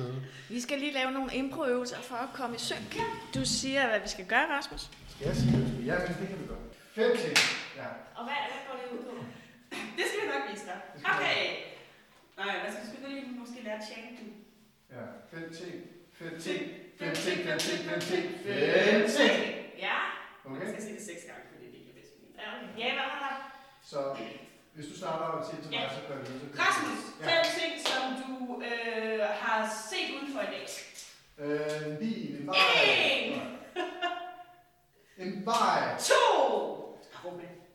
stede. Vi skal lige lave nogle improøvelser for at komme i synk. Du siger, hvad vi skal gøre, Rasmus. Skal jeg sige, hvad vi skal? Ja, det kan vi gøre. 5 ting. Ja. Og hvad går det ud på? Det skal vi nok vise dig. Okay. Nej, altså vi skal lige måske lære at tjekke det. Ja, 5 ting. Ja. Okay. Jeg skal sige det 6 gange, fordi det ikke er bedst. Ja, hvad var der? Så... Hvis du starter og siger til mig, så gør vi det. Rasmus, 5 ting, som du har set uden for i dag. En vej. 2.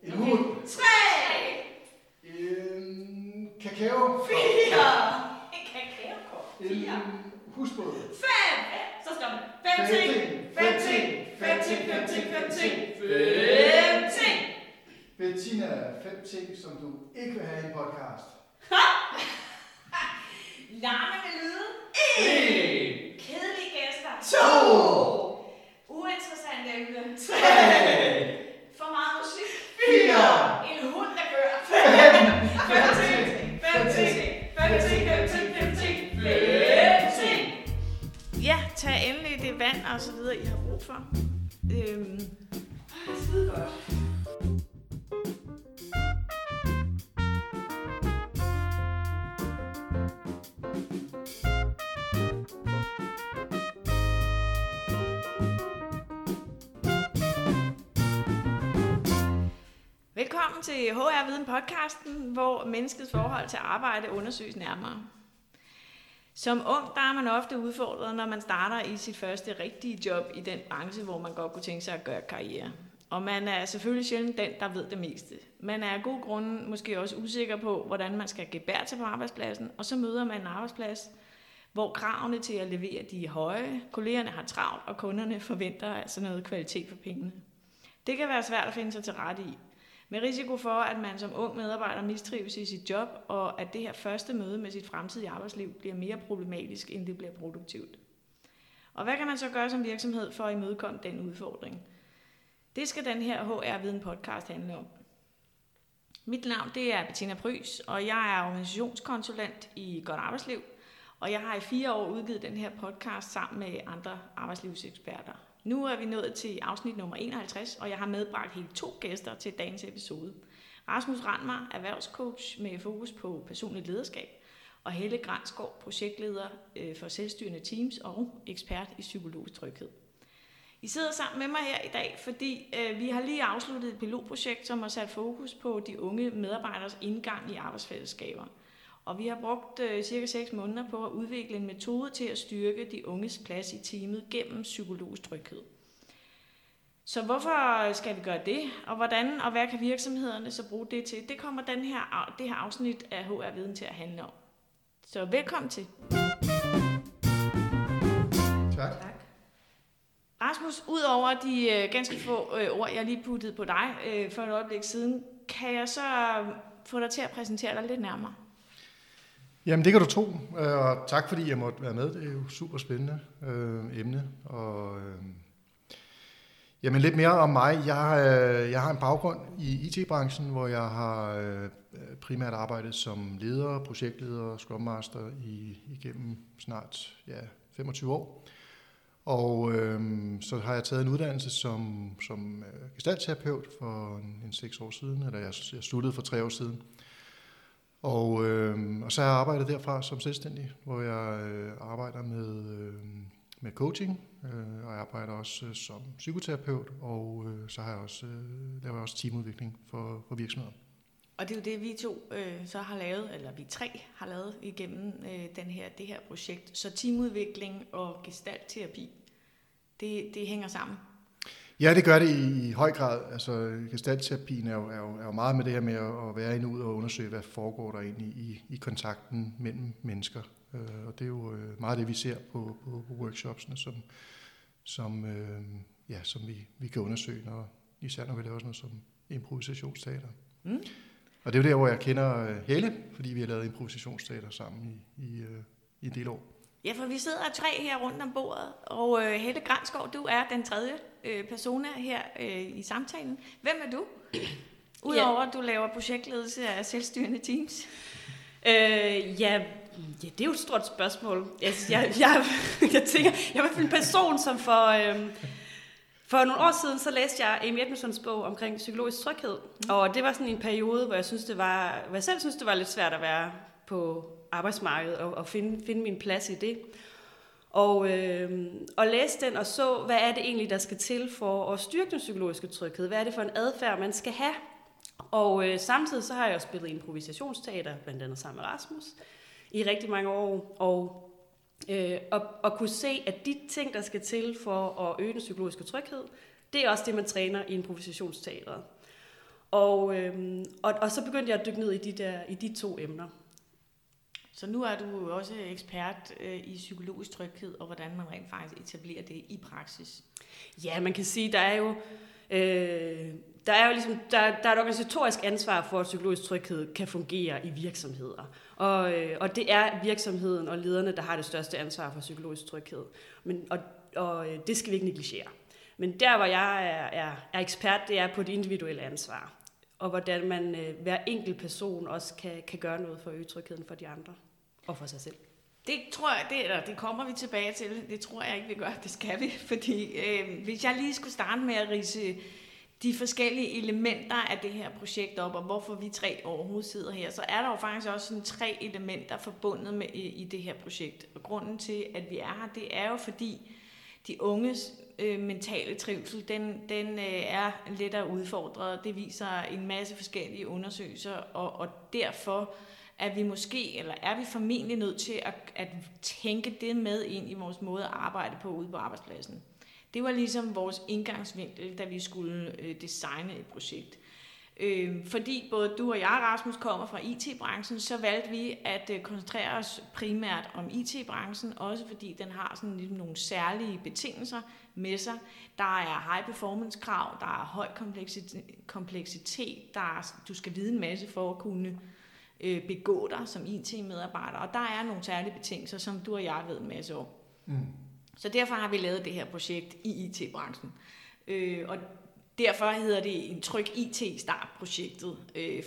En hund. 3. En kakao. 4. En kakaokop. 4. En husbåd. 5. Så skal man. 5 ting. Bettina, 5 ting, som du ikke vil have i en podcast. Larmende lyde. 1. Kedelige gæster. 2. Uinteressante emne. 3. For meget musik. 4. En hund, der gør. 5 ting. Ja, tag endelig det vand og så videre, I har brug for. Det sidder godt. Velkommen til HR-Viden-podcasten, hvor menneskets forhold til arbejde undersøges nærmere. Som ung der er man ofte udfordret, når man starter i sit første rigtige job i den branche, hvor man godt kunne tænke sig at gøre karriere. Og man er selvfølgelig sjældent den, der ved det meste. Man er af gode grunde måske også usikker på, hvordan man skal gebære sig på arbejdspladsen, og så møder man en arbejdsplads, hvor kravene til at levere de er høje, kollegerne har travlt, og kunderne forventer altså noget kvalitet for pengene. Det kan være svært at finde sig til rette i. Med risiko for, at man som ung medarbejder mistrives i sit job, og at det her første møde med sit fremtidige arbejdsliv bliver mere problematisk, end det bliver produktivt. Og hvad kan man så gøre som virksomhed for at imødekomme den udfordring? Det skal den her HR-Viden-podcast handle om. Mit navn det er Bettina Prühs, og jeg er organisationskonsulent i Godt Arbejdsliv, og jeg har i 4 år udgivet den her podcast sammen med andre arbejdslivseksperter. Nu er vi nået til afsnit nummer 51, og jeg har medbragt hele 2 gæster til dagens episode. Rasmus Ranmar, erhvervscoach med fokus på personligt lederskab, og Helle Gransgaard, projektleder for selvstyrende teams og ekspert i psykologisk tryghed. I sidder sammen med mig her i dag, fordi vi har lige afsluttet et pilotprojekt, som har sat fokus på de unge medarbejderes indgang i arbejdsfællesskaber. Og vi har brugt cirka 6 måneder på at udvikle en metode til at styrke de unges plads i teamet gennem psykologisk tryghed. Så hvorfor skal vi gøre det, og hvordan og hvad kan virksomhederne så bruge det til? Det kommer det her afsnit af HR-Viden til at handle om. Så velkommen til. Tak. Rasmus, udover de ganske få ord, jeg lige puttede på dig for et øjeblik siden, kan jeg så få dig til at præsentere dig lidt nærmere? Jamen det kan du tro, og tak fordi jeg måtte være med. Det er jo super spændende emne. Og, jamen lidt mere om mig. Jeg har en baggrund i IT-branchen, hvor jeg har primært arbejdet som leder, projektleder, scrum master igennem snart 25 år. Og så har jeg taget en uddannelse som gestaltterapeut for en 6 år siden, eller jeg sluttede for 3 år siden. Og så har jeg arbejdet derfra som selvstændig, hvor jeg arbejder med coaching, og jeg arbejder også som psykoterapeut, og så har jeg også, laver jeg også teamudvikling for virksomheder. Og det er jo det, vi 2 så har lavet, eller vi 3 har lavet igennem det her projekt. Så teamudvikling og gestaltterapi, det hænger sammen. Ja, det gør det i høj grad. Altså, gestaltterapien er jo meget med det her med at være inde ud og undersøge, hvad foregår der egentlig i kontakten mellem mennesker. Og det er jo meget det, vi ser på workshopsene, som vi kan undersøge, især når vi laver sådan noget som improvisationsteater. Mm. Og det er jo der, hvor jeg kender Helle, fordi vi har lavet improvisationsteater sammen i en del år. Ja, for vi sidder 3 her rundt om bordet, og Helle Gransgaard, du er den 3. persona her i samtalen. Hvem er du? Udover at du laver projektledelse af selvstyrende teams. Ja, Ja, det er jo et stort spørgsmål. Jeg tænker, jeg var en person, som for nogle år siden, så læste jeg Amy Edmondsons bog omkring psykologisk tryghed. Og det var sådan en periode, hvor jeg synes, det var lidt svært at være på arbejdsmarkedet og finde min plads i det. Og læse den og så, hvad er det egentlig, der skal til for at styrke den psykologiske tryghed? Hvad er det for en adfærd, man skal have? Og samtidig så har jeg også spillet improvisationsteater, blandt andet sammen med Rasmus, i rigtig mange år. Og kunne se, at de ting, der skal til for at øge den psykologiske tryghed, det er også det, man træner i improvisationsteateret. Og så begyndte jeg at dykke ned i de to emner. Så nu er du også ekspert i psykologisk tryghed, og hvordan man rent faktisk etablerer det i praksis. Ja, man kan sige, der er et organisatorisk ansvar for, at psykologisk tryghed kan fungere i virksomheder. Og det er virksomheden og lederne, der har det største ansvar for psykologisk tryghed. Men det skal vi ikke negligere. Men der, hvor jeg er ekspert, det er på det individuelle ansvar. Og hvordan man hver enkelt person også kan gøre noget for at øge trygheden for de andre og for sig selv. Det tror jeg, det kommer vi tilbage til. Det tror jeg ikke, vi gør. Det skal vi. Fordi hvis jeg lige skulle starte med at ridse de forskellige elementer af det her projekt op, og hvorfor vi tre overhovedet sidder her, så er der jo faktisk også sådan 3 elementer forbundet med i det her projekt. Og grunden til, at vi er her, det er jo fordi de unges mentale trivsel, den er lettere udfordret. Det viser en masse forskellige undersøgelser, og derfor er vi formentlig nødt til at tænke det med ind i vores måde at arbejde på ude på arbejdspladsen. Det var ligesom vores indgangsvinkel, da vi skulle designe et projekt. Fordi både du og jeg, Rasmus, kommer fra IT-branchen, så valgte vi at koncentrere os primært om IT-branchen, også fordi den har sådan lidt nogle særlige betingelser med sig. Der er high performance-krav, der er høj kompleksitet, du skal vide en masse for at kunne begå dig som IT-medarbejder, og der er nogle særlige betingelser, som du og jeg ved en masse om. Mm. Så derfor har vi lavet det her projekt i IT-branchen. Og derfor hedder det en Tryg IT-startprojektet,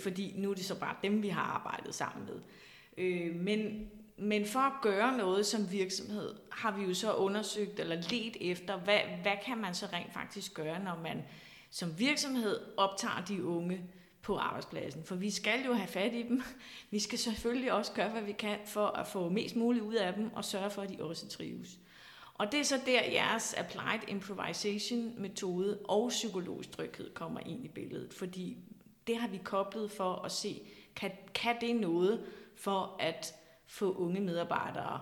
fordi nu er det så bare dem, vi har arbejdet sammen med. Men for at gøre noget som virksomhed, har vi jo så undersøgt eller ledt efter, hvad kan man så rent faktisk gøre, når man som virksomhed optager de unge på arbejdspladsen. For vi skal jo have fat i dem. Vi skal selvfølgelig også gøre, hvad vi kan for at få mest muligt ud af dem og sørge for, at de også trives. Og det er så der, jeres Applied Improvisation-metode og psykologisk tryghed kommer ind i billedet. Fordi det har vi koblet for at se, kan det noget for at få unge medarbejdere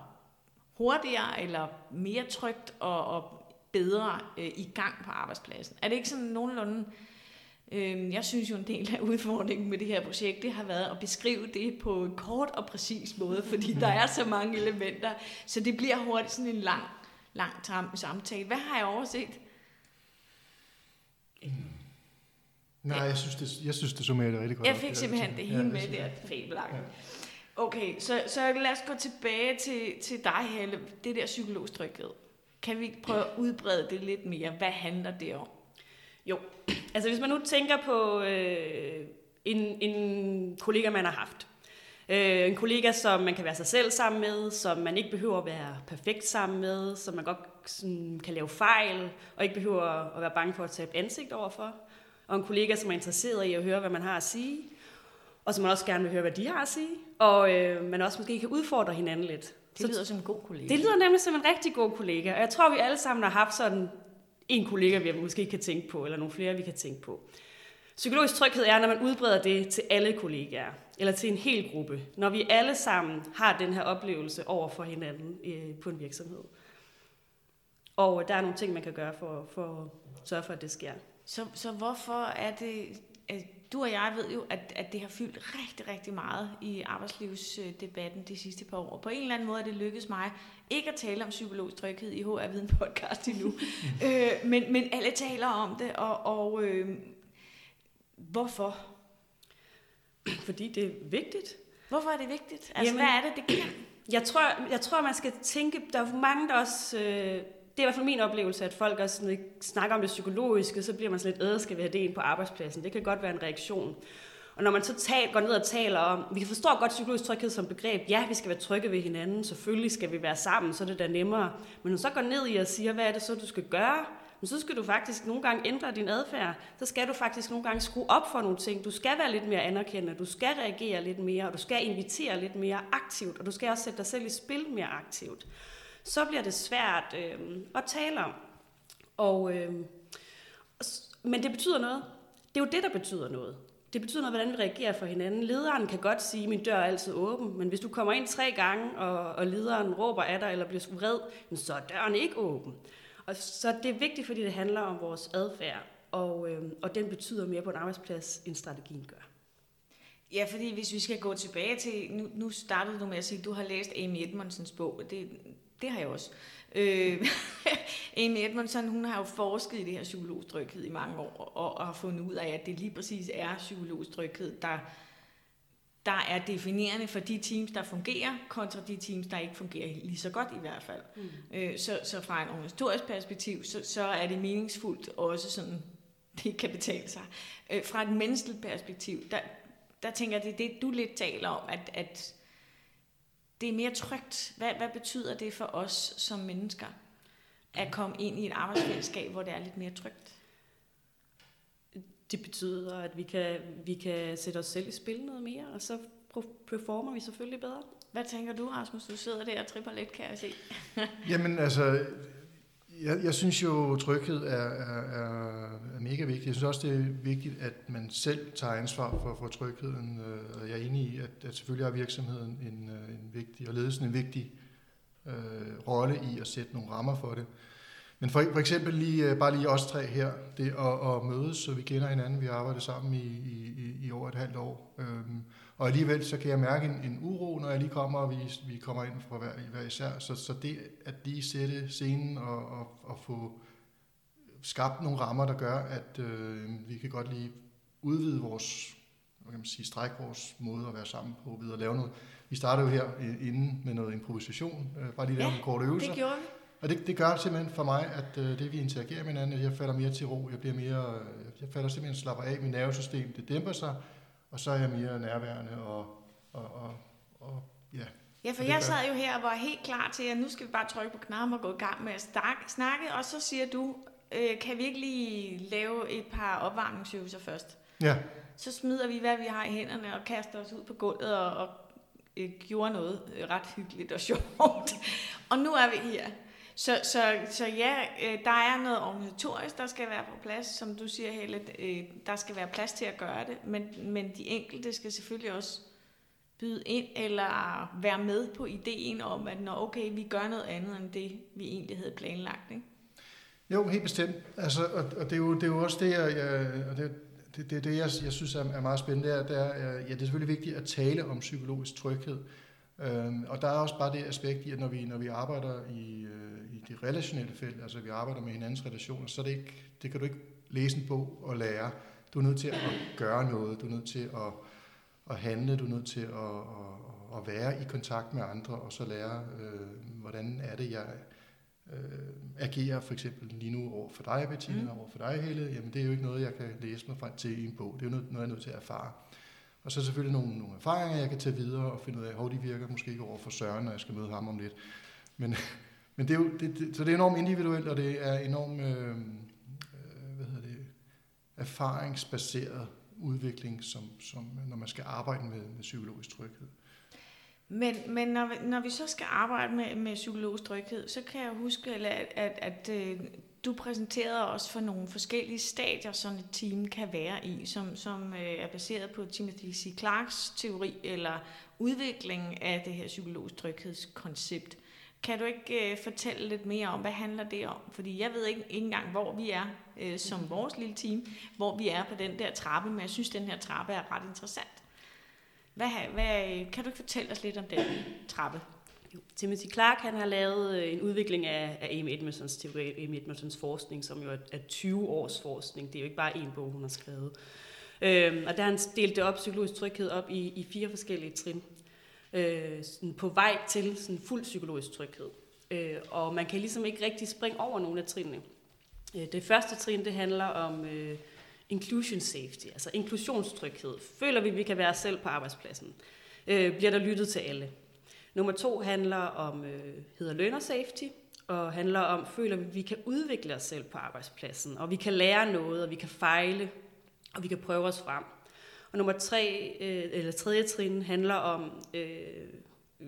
hurtigere eller mere trygt og bedre i gang på arbejdspladsen? Er det ikke sådan nogenlunde? Jeg synes jo, en del af udfordringen med det her projekt, det har været at beskrive det på en kort og præcis måde, fordi der er så mange elementer, så det bliver hurtigt sådan en lang samtale. Hvad har jeg overset? Nej, jeg synes det summerer det rigtig godt. Jeg fik simpelthen det hele med der. Fabelagt. Ja. Okay, så lad os gå tilbage til dig, Helle. Det der psykologisk tryghed. Kan vi ikke prøve at udbrede det lidt mere? Hvad handler det om? Jo, altså hvis man nu tænker på en kollega, man har haft. En kollega, som man kan være sig selv sammen med, som man ikke behøver at være perfekt sammen med, som man godt sådan kan lave fejl, og ikke behøver at være bange for at tabe ansigt overfor. Og en kollega, som er interesseret i at høre, hvad man har at sige, og som man også gerne vil høre, hvad de har at sige, og man også måske kan udfordre hinanden lidt. Det lyder som en god kollega. Det lyder nemlig som en rigtig god kollega, og jeg tror, vi alle sammen har haft sådan en kollega, vi måske kan tænke på, eller nogle flere, vi kan tænke på. Psykologisk tryghed er, når man udbreder det til alle kollegaer, eller til en hel gruppe, når vi alle sammen har den her oplevelse over for hinanden på en virksomhed. Og der er nogle ting, man kan gøre for at sørge for, at det sker. Så hvorfor er det, du og jeg ved jo, at det har fyldt rigtig, rigtig meget i arbejdslivsdebatten de sidste par år. På en eller anden måde er det lykkedes mig ikke at tale om psykologisk tryghed i HR-Viden-podcast endnu, men alle taler om det, og hvorfor? Fordi det er vigtigt. Hvorfor er det vigtigt? Altså, jamen, hvad er det kan? Jeg tror, man skal tænke, der er mange, der også, det er i hvert fald min oplevelse, at folk også snakker om det psykologiske, så bliver man sådan lidt, skal vi have det ind på arbejdspladsen. Det kan godt være en reaktion. Og når man så går ned og taler om, vi forstår godt psykologisk tryghed som begreb, ja, vi skal være trygge ved hinanden, selvfølgelig skal vi være sammen, så er det da nemmere. Men når du så går ned i og siger, hvad er det så, du skal gøre? Men så skal du faktisk nogle gange ændre din adfærd. Så skal du faktisk nogle gange skrue op for nogle ting. Du skal være lidt mere anerkendende, du skal reagere lidt mere, og du skal invitere lidt mere aktivt, og du skal også sætte dig selv i spil mere aktivt. Så bliver det svært at tale om. Men det betyder noget. Det er jo det, der betyder noget. Det betyder noget, hvordan vi reagerer for hinanden. Lederen kan godt sige, at min dør er altid åben, men hvis du kommer ind 3 gange, og lederen råber af dig eller bliver vred, så er døren ikke åben. Og så det er vigtigt, fordi det handler om vores adfærd, og den betyder mere på en arbejdsplads, end strategien gør. Ja, fordi hvis vi skal gå tilbage til, nu startede du med at sige, at du har læst Amy Edmondsons bog, det har jeg også. Amy Edmondson, hun har jo forsket i det her psykologisk tryghed i mange år, og har fundet ud af, at det lige præcis er psykologisk tryghed, der er definerende for de teams, der fungerer, kontra de teams, der ikke fungerer lige så godt i hvert fald. Så fra en organisatorisk perspektiv, så er det meningsfuldt også sådan, det kan betale sig. Fra et menneskeligt perspektiv, der tænker jeg, det er det, du lidt taler om, at det er mere trygt. Hvad betyder det for os som mennesker, at komme ind i et arbejdsfællesskab, hvor det er lidt mere trygt? Det betyder, at vi kan sætte os selv i spil noget mere, og så performer vi selvfølgelig bedre. Hvad tænker du, Rasmus? Du sidder der og tripper lidt, kan jeg se. Jamen altså, jeg synes jo, tryghed er mega vigtigt. Jeg synes også, det er vigtigt, at man selv tager ansvar for trygheden. Og jeg er enig i, at selvfølgelig har virksomheden en vigtig, og ledelsen en vigtig rolle i at sætte nogle rammer for det. Men for eksempel bare lige os tre her, det at mødes, så vi kender hinanden, vi arbejder sammen i over et halvt år. Og alligevel så kan jeg mærke en uro, når jeg lige kommer, og vi kommer ind fra hver især. Så det at lige sætte scenen og få skabt nogle rammer, der gør, at vi kan godt lige udvide vores, hvad kan man sige, strække vores måde at være sammen på, ved at lave noget. Vi startede jo her inden med noget improvisation, bare lige lave nogle korte øvelser. Det gjorde vi. Og det gør simpelthen for mig, at det vi interagerer med hinanden, jeg falder mere til ro, jeg falder simpelthen, slapper af, mit nervesystem, det dæmper sig, og så er jeg mere nærværende og ja. Ja, for jeg sad jo her og var helt klar til, at nu skal vi bare trykke på knappen og gå i gang med at snakke, og så siger du, kan vi ikke lige lave et par opvarmningsøvelser først? Ja. Så smider vi, hvad vi har i hænderne, og kaster os ud på gulvet og gjorde noget ret hyggeligt og sjovt. Og nu er vi her. Så ja, der er noget organisatorisk, der skal være på plads, som du siger, Helle, der skal være plads til at gøre det, men de enkelte skal selvfølgelig også byde ind eller være med på ideen om, at okay, vi gør noget andet end det, vi egentlig havde planlagt, ikke? Jo, helt bestemt. Altså, og det er jo også det, jeg synes er meget spændende, det er selvfølgelig vigtigt at tale om psykologisk tryghed. Og der er også bare det aspekt i, at når vi arbejder i det relationelle felt, altså vi arbejder med hinandens relationer, så det kan du ikke læse en bog og lære. Du er nødt til at gøre noget, du er nødt til at handle, du er nødt til at være i kontakt med andre, og så lære, hvordan er det, jeg agerer for eksempel lige nu over for dig, Bettina, over for dig, Helle. Jamen det er jo ikke noget, jeg kan læse mig frem til i en bog. Det er jo noget, jeg er nødt til at erfare. Og så selvfølgelig nogle erfaringer, jeg kan tage videre og finde ud af, hvor de virker måske ikke over for Søren, når jeg skal møde ham om lidt. Men det er jo, så det er enormt individuelt, og det er enormt erfaringsbaseret udvikling, som, når man skal arbejde med psykologisk tryghed. Men når vi så skal arbejde med psykologisk tryghed, så kan jeg huske, at du præsenterede os for nogle forskellige stadier, sådan et team kan være i, som er baseret på Timothy C. Clarks teori eller udvikling af det her psykologisk tryghedskoncept. Kan du ikke fortælle lidt mere om, hvad handler det om? Fordi jeg ved ikke engang, hvor vi er som vores lille team, hvor vi er på den der trappe, men jeg synes, den her trappe er ret interessant. Kan du ikke fortælle os lidt om den trappe? Timothy Clark, han har lavet en udvikling af Amy Edmondsons teori, Amy Edmondsons forskning, som jo er 20 års forskning. Det er jo ikke bare én bog, hun har skrevet. Og der har han delt det op, psykologisk tryghed op i 4 forskellige trin. På vej til sådan fuld psykologisk tryghed. Og man kan ligesom ikke rigtig springe over nogle af trinene. Det første trin, det handler om Inclusion safety, altså inklusionstryghed. Føler vi, at vi kan være selv på arbejdspladsen? Bliver der lyttet til alle? Nummer 2 handler om, hedder learner safety, og handler om, føler vi, at vi kan udvikle os selv på arbejdspladsen, og vi kan lære noget, og vi kan fejle, og vi kan prøve os frem. Og tredje trin handler om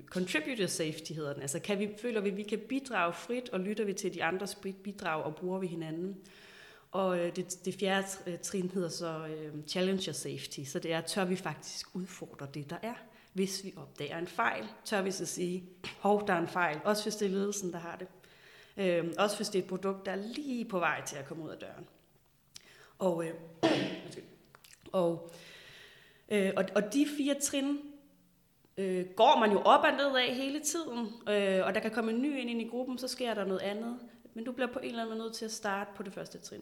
contributor safety, hedder den. Altså føler vi, at vi kan bidrage frit, og lytter vi til de andres bidrag, og bruger vi hinanden. Og det fjerde trin hedder så challenger safety, så det er, tør vi faktisk udfordre det, der er. Hvis vi opdager en fejl, tør vi så sige, hov, der er en fejl, også hvis det er ledelsen, der har det. Også hvis det er et produkt, der er lige på vej til at komme ud af døren. Og de 4 trin går man jo op og ned af hele tiden, og der kan komme en ny ind i gruppen, så sker der noget andet. Men du bliver på en eller anden måde nødt til at starte på det første trin,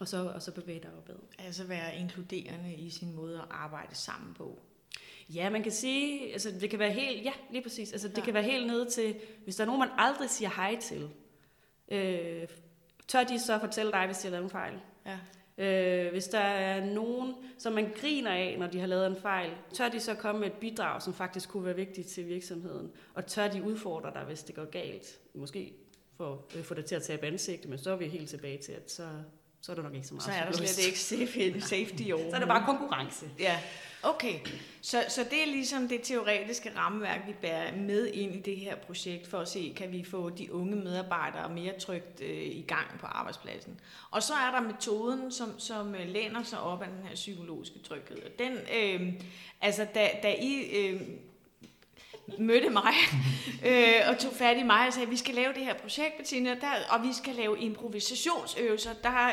og så bevæge dig opad. Altså være inkluderende i sin måde at arbejde sammen på. Ja, man kan sige, altså det kan være helt, ja, lige præcis. Altså det kan være helt nede til, hvis der er nogen, man aldrig siger hej til, tør de så fortælle dig, hvis de har lavet en fejl? Ja. Hvis der er nogen, som man griner af, når de har lavet en fejl, tør de så komme med et bidrag, som faktisk kunne være vigtigt til virksomheden? Og tør de udfordre dig, hvis det går galt? Måske for at få dig til at tabe ansigtet, men så er vi helt tilbage til, at så er der nok ikke så meget. Så er der slet ikke safety i år. Så er det bare konkurrence. Ja, okay. Så det er ligesom det teoretiske rammeværk, vi bærer med ind i det her projekt, for at se, kan vi få de unge medarbejdere mere trygt i gang på arbejdspladsen. Og så er der metoden, som læner sig op af den her psykologiske tryghed. Den, da I... mødte mig og tog fat i mig og sagde, at vi skal lave det her projekt, Bettina, og vi skal lave improvisationsøvelser. Der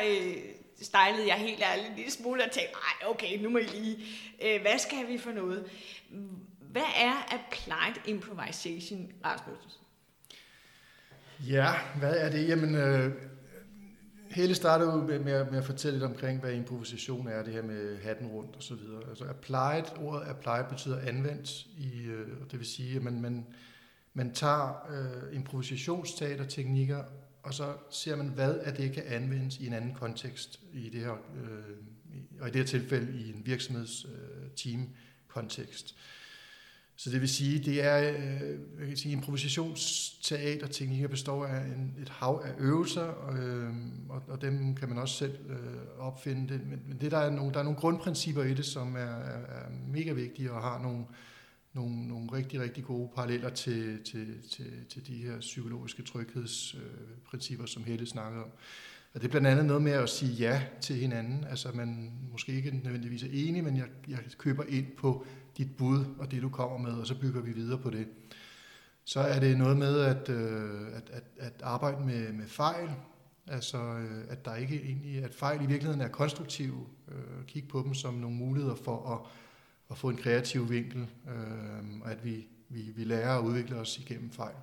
stejlede jeg helt ærligt en lille smule og tænkte, nej, okay, nu må I lige, hvad skal vi for noget? Hvad er applied improvisation, Rasmus? Ja, hvad er det? Jamen, Helle startede jo med at fortælle lidt omkring, hvad improvisation er, det her med hatten rundt og så videre. Altså applied, ordet apply betyder anvendt, det vil sige, at man tager improvisationsteaterteknikker, og så ser man, hvad af det kan anvendes i en anden kontekst, i det her, og i det her tilfælde i en virksomhedsteam-kontekst. Så det vil sige, det er improvisationsteaterteknikker består af et hav af øvelser, og dem kan man også selv opfinde. Men det, der er nogle grundprincipper i det, som er mega vigtige og har nogle rigtig, rigtig gode paralleller til de her psykologiske tryghedsprincipper, som Helle snakkede om. Og det er blandt andet noget med at sige ja til hinanden. Altså man måske ikke nødvendigvis er enig, men jeg køber ind på dit bud og det, du kommer med, og så bygger vi videre på det. Så er det noget med at arbejde med fejl, altså at der ikke egentlig, at fejl i virkeligheden er konstruktive. Kig på dem som nogle muligheder for at få en kreativ vinkel, og at vi lærer at udvikle os igennem fejl.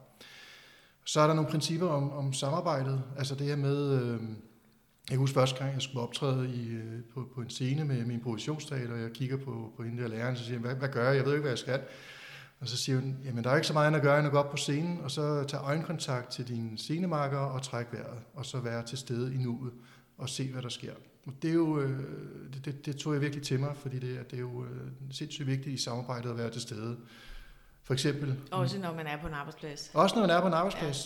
Så er der nogle principper om samarbejdet, altså det her med, jeg husker første gang, jeg skulle optræde på en scene med min improvisationsteater, og jeg kigger på hende der læreren, så siger jeg, hvad gør jeg? Jeg ved ikke, hvad jeg skal. Og så siger hun, jamen der er ikke så meget andet at gøre, end at gå op på scenen, og så tage øjenkontakt til dine scenemarkere og trække vejret, og så være til stede i nuet og se, hvad der sker. Og det er jo, det tog jeg virkelig til mig, fordi det er jo sindssygt vigtigt i samarbejdet at være til stede. For eksempel. Også når man er på en arbejdsplads.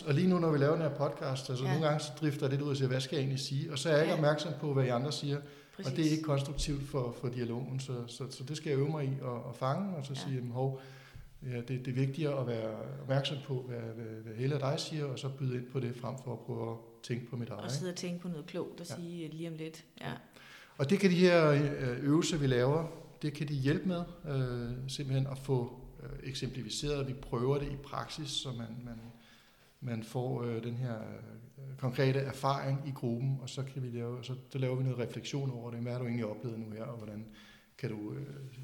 Ja. Og lige nu, når vi laver den her podcast, altså nogle gange så drifter jeg lidt ud og siger, hvad skal jeg egentlig sige? Og så er jeg ikke opmærksom på, hvad I andre siger. Præcis. Og det er ikke konstruktivt for dialogen, så det skal jeg øve mig i at fange, og så sige, det er vigtigere at være opmærksom på, hvad Helle og dig siger, og så byde ind på det, frem for at prøve at tænke på mit eget. Og sidde og tænke på noget klogt og sige lige om lidt. Ja. Og det kan de her øvelser, vi laver, det kan de hjælpe med, simpelthen at få eksemplificeret, vi prøver det i praksis, så man får den her konkrete erfaring i gruppen, og så kan vi laver vi noget refleksion over det. Hvad har du egentlig oplevet nu her, og hvordan kan du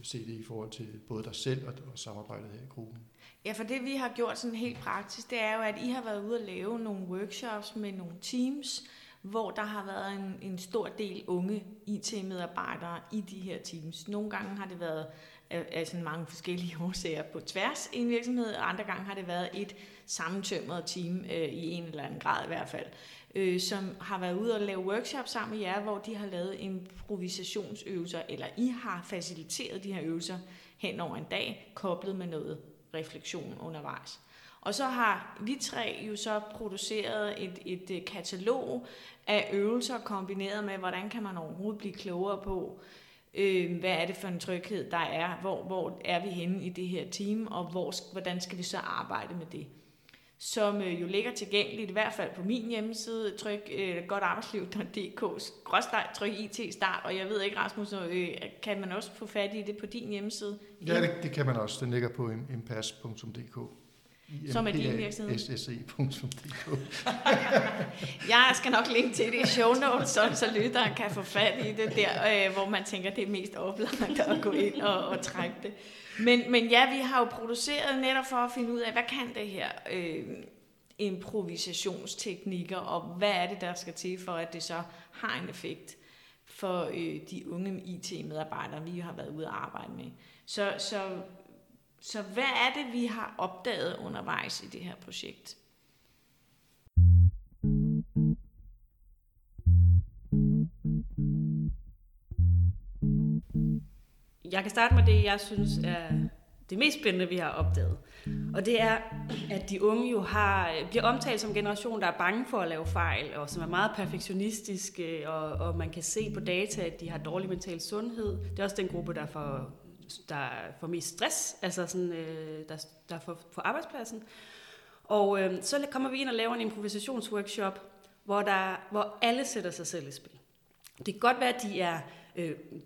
se det i forhold til både dig selv og samarbejdet her i gruppen? Ja, for det vi har gjort sådan helt praktisk, det er jo, at I har været ude at lave nogle workshops med nogle teams, hvor der har været en stor del unge IT-medarbejdere i de her teams. Nogle gange har det været af sådan mange forskellige årsager på tværs i en virksomhed, og andre gange har det været et sammentømret team i en eller anden grad i hvert fald, som har været ude og lave workshops sammen med jer, hvor de har lavet improvisationsøvelser, eller I har faciliteret de her øvelser hen over en dag, koblet med noget refleksion undervejs. Og så har vi tre jo så produceret et katalog af øvelser, kombineret med, hvordan kan man overhovedet blive klogere på, hvad er det for en tryghed, der er, hvor er vi henne i det her team, og hvordan skal vi så arbejde med det. Som jo ligger tilgængeligt, i hvert fald på min hjemmeside, gotarbejdsliv.dk/tryg IT-start, og jeg ved ikke, Rasmus, kan man også få fat i det på din hjemmeside? Ja, det kan man også. Den ligger på impasse.dk. Som er din virksomhed. Jeg skal nok linke til det i show notes, så lytteren kan få fat i det der, hvor man tænker, det er mest oplagt at gå ind og trække det. Men ja, vi har jo produceret netop for at finde ud af, hvad kan det her improvisationsteknikker, og hvad er det, der skal til for, at det så har en effekt for de unge IT-medarbejdere, vi har været ude at arbejde med. Så hvad er det, vi har opdaget undervejs i det her projekt? Jeg kan starte med det, jeg synes er det mest spændende, vi har opdaget. Og det er, at de unge jo bliver omtalt som en generation, der er bange for at lave fejl, og som er meget perfektionistiske, og man kan se på data, at de har dårlig mental sundhed. Det er også den gruppe, der får mest stress, altså sådan, der får på arbejdspladsen. Og så kommer vi ind og laver en improvisationsworkshop, hvor alle sætter sig selv i spil. Det kan godt være, at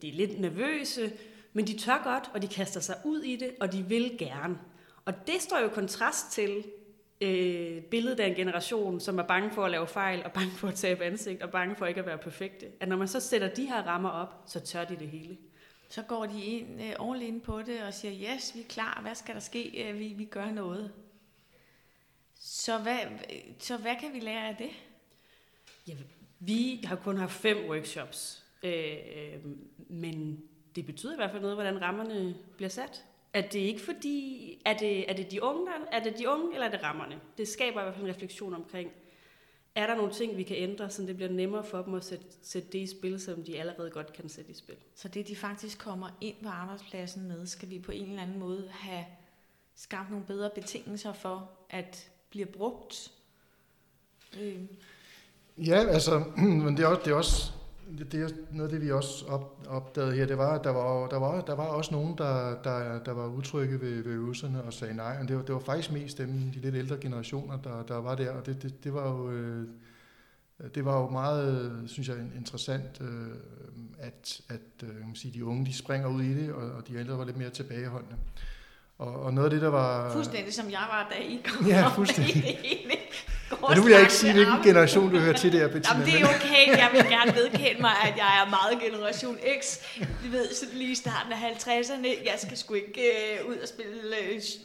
de er lidt nervøse, men de tør godt, og de kaster sig ud i det, og de vil gerne. Og det står jo i kontrast til billedet af en generation, som er bange for at lave fejl, og bange for at tabe ansigt, og bange for ikke at være perfekte. At når man så sætter de her rammer op, så tør de det hele. Så går de ind all in på det og siger, yes, vi er klar, hvad skal der ske, vi gør noget. Så hvad kan vi lære af det? Ja, vi har kun haft 5 workshops, men det betyder i hvert fald noget, hvordan rammerne bliver sat. At det ikke fordi, er det de unge, eller er det rammerne? Det skaber i hvert fald en refleksion omkring, er der nogle ting, vi kan ændre, så det bliver nemmere for dem at sætte det i spil, som de allerede godt kan sætte i spil. Så det, de faktisk kommer ind på arbejdspladsen med, skal vi på en eller anden måde have skabt nogle bedre betingelser for, at blive brugt? Ja, altså, men det er noget af det, vi også opdagede her. Det var, at der var også nogen, der var utrygge ved øvelserne og sagde nej. Og det var faktisk mest de lidt ældre generationer, der var der. Og det var jo meget, synes jeg, interessant, at man sige, de unge de springer ud i det, og de ældre var lidt mere tilbageholdende. Og noget af det, der var... Fuldstændig som jeg var, da I kom. Ja, fuldstændig. Ja, nu vil jeg ikke sige, hvilken generation du hører til der, Bettina. Jamen, det er okay. Jeg vil gerne vedkende mig, at jeg er meget generation X. Du ved, så lige i starten af 50'erne, jeg skal sgu ikke ud og spille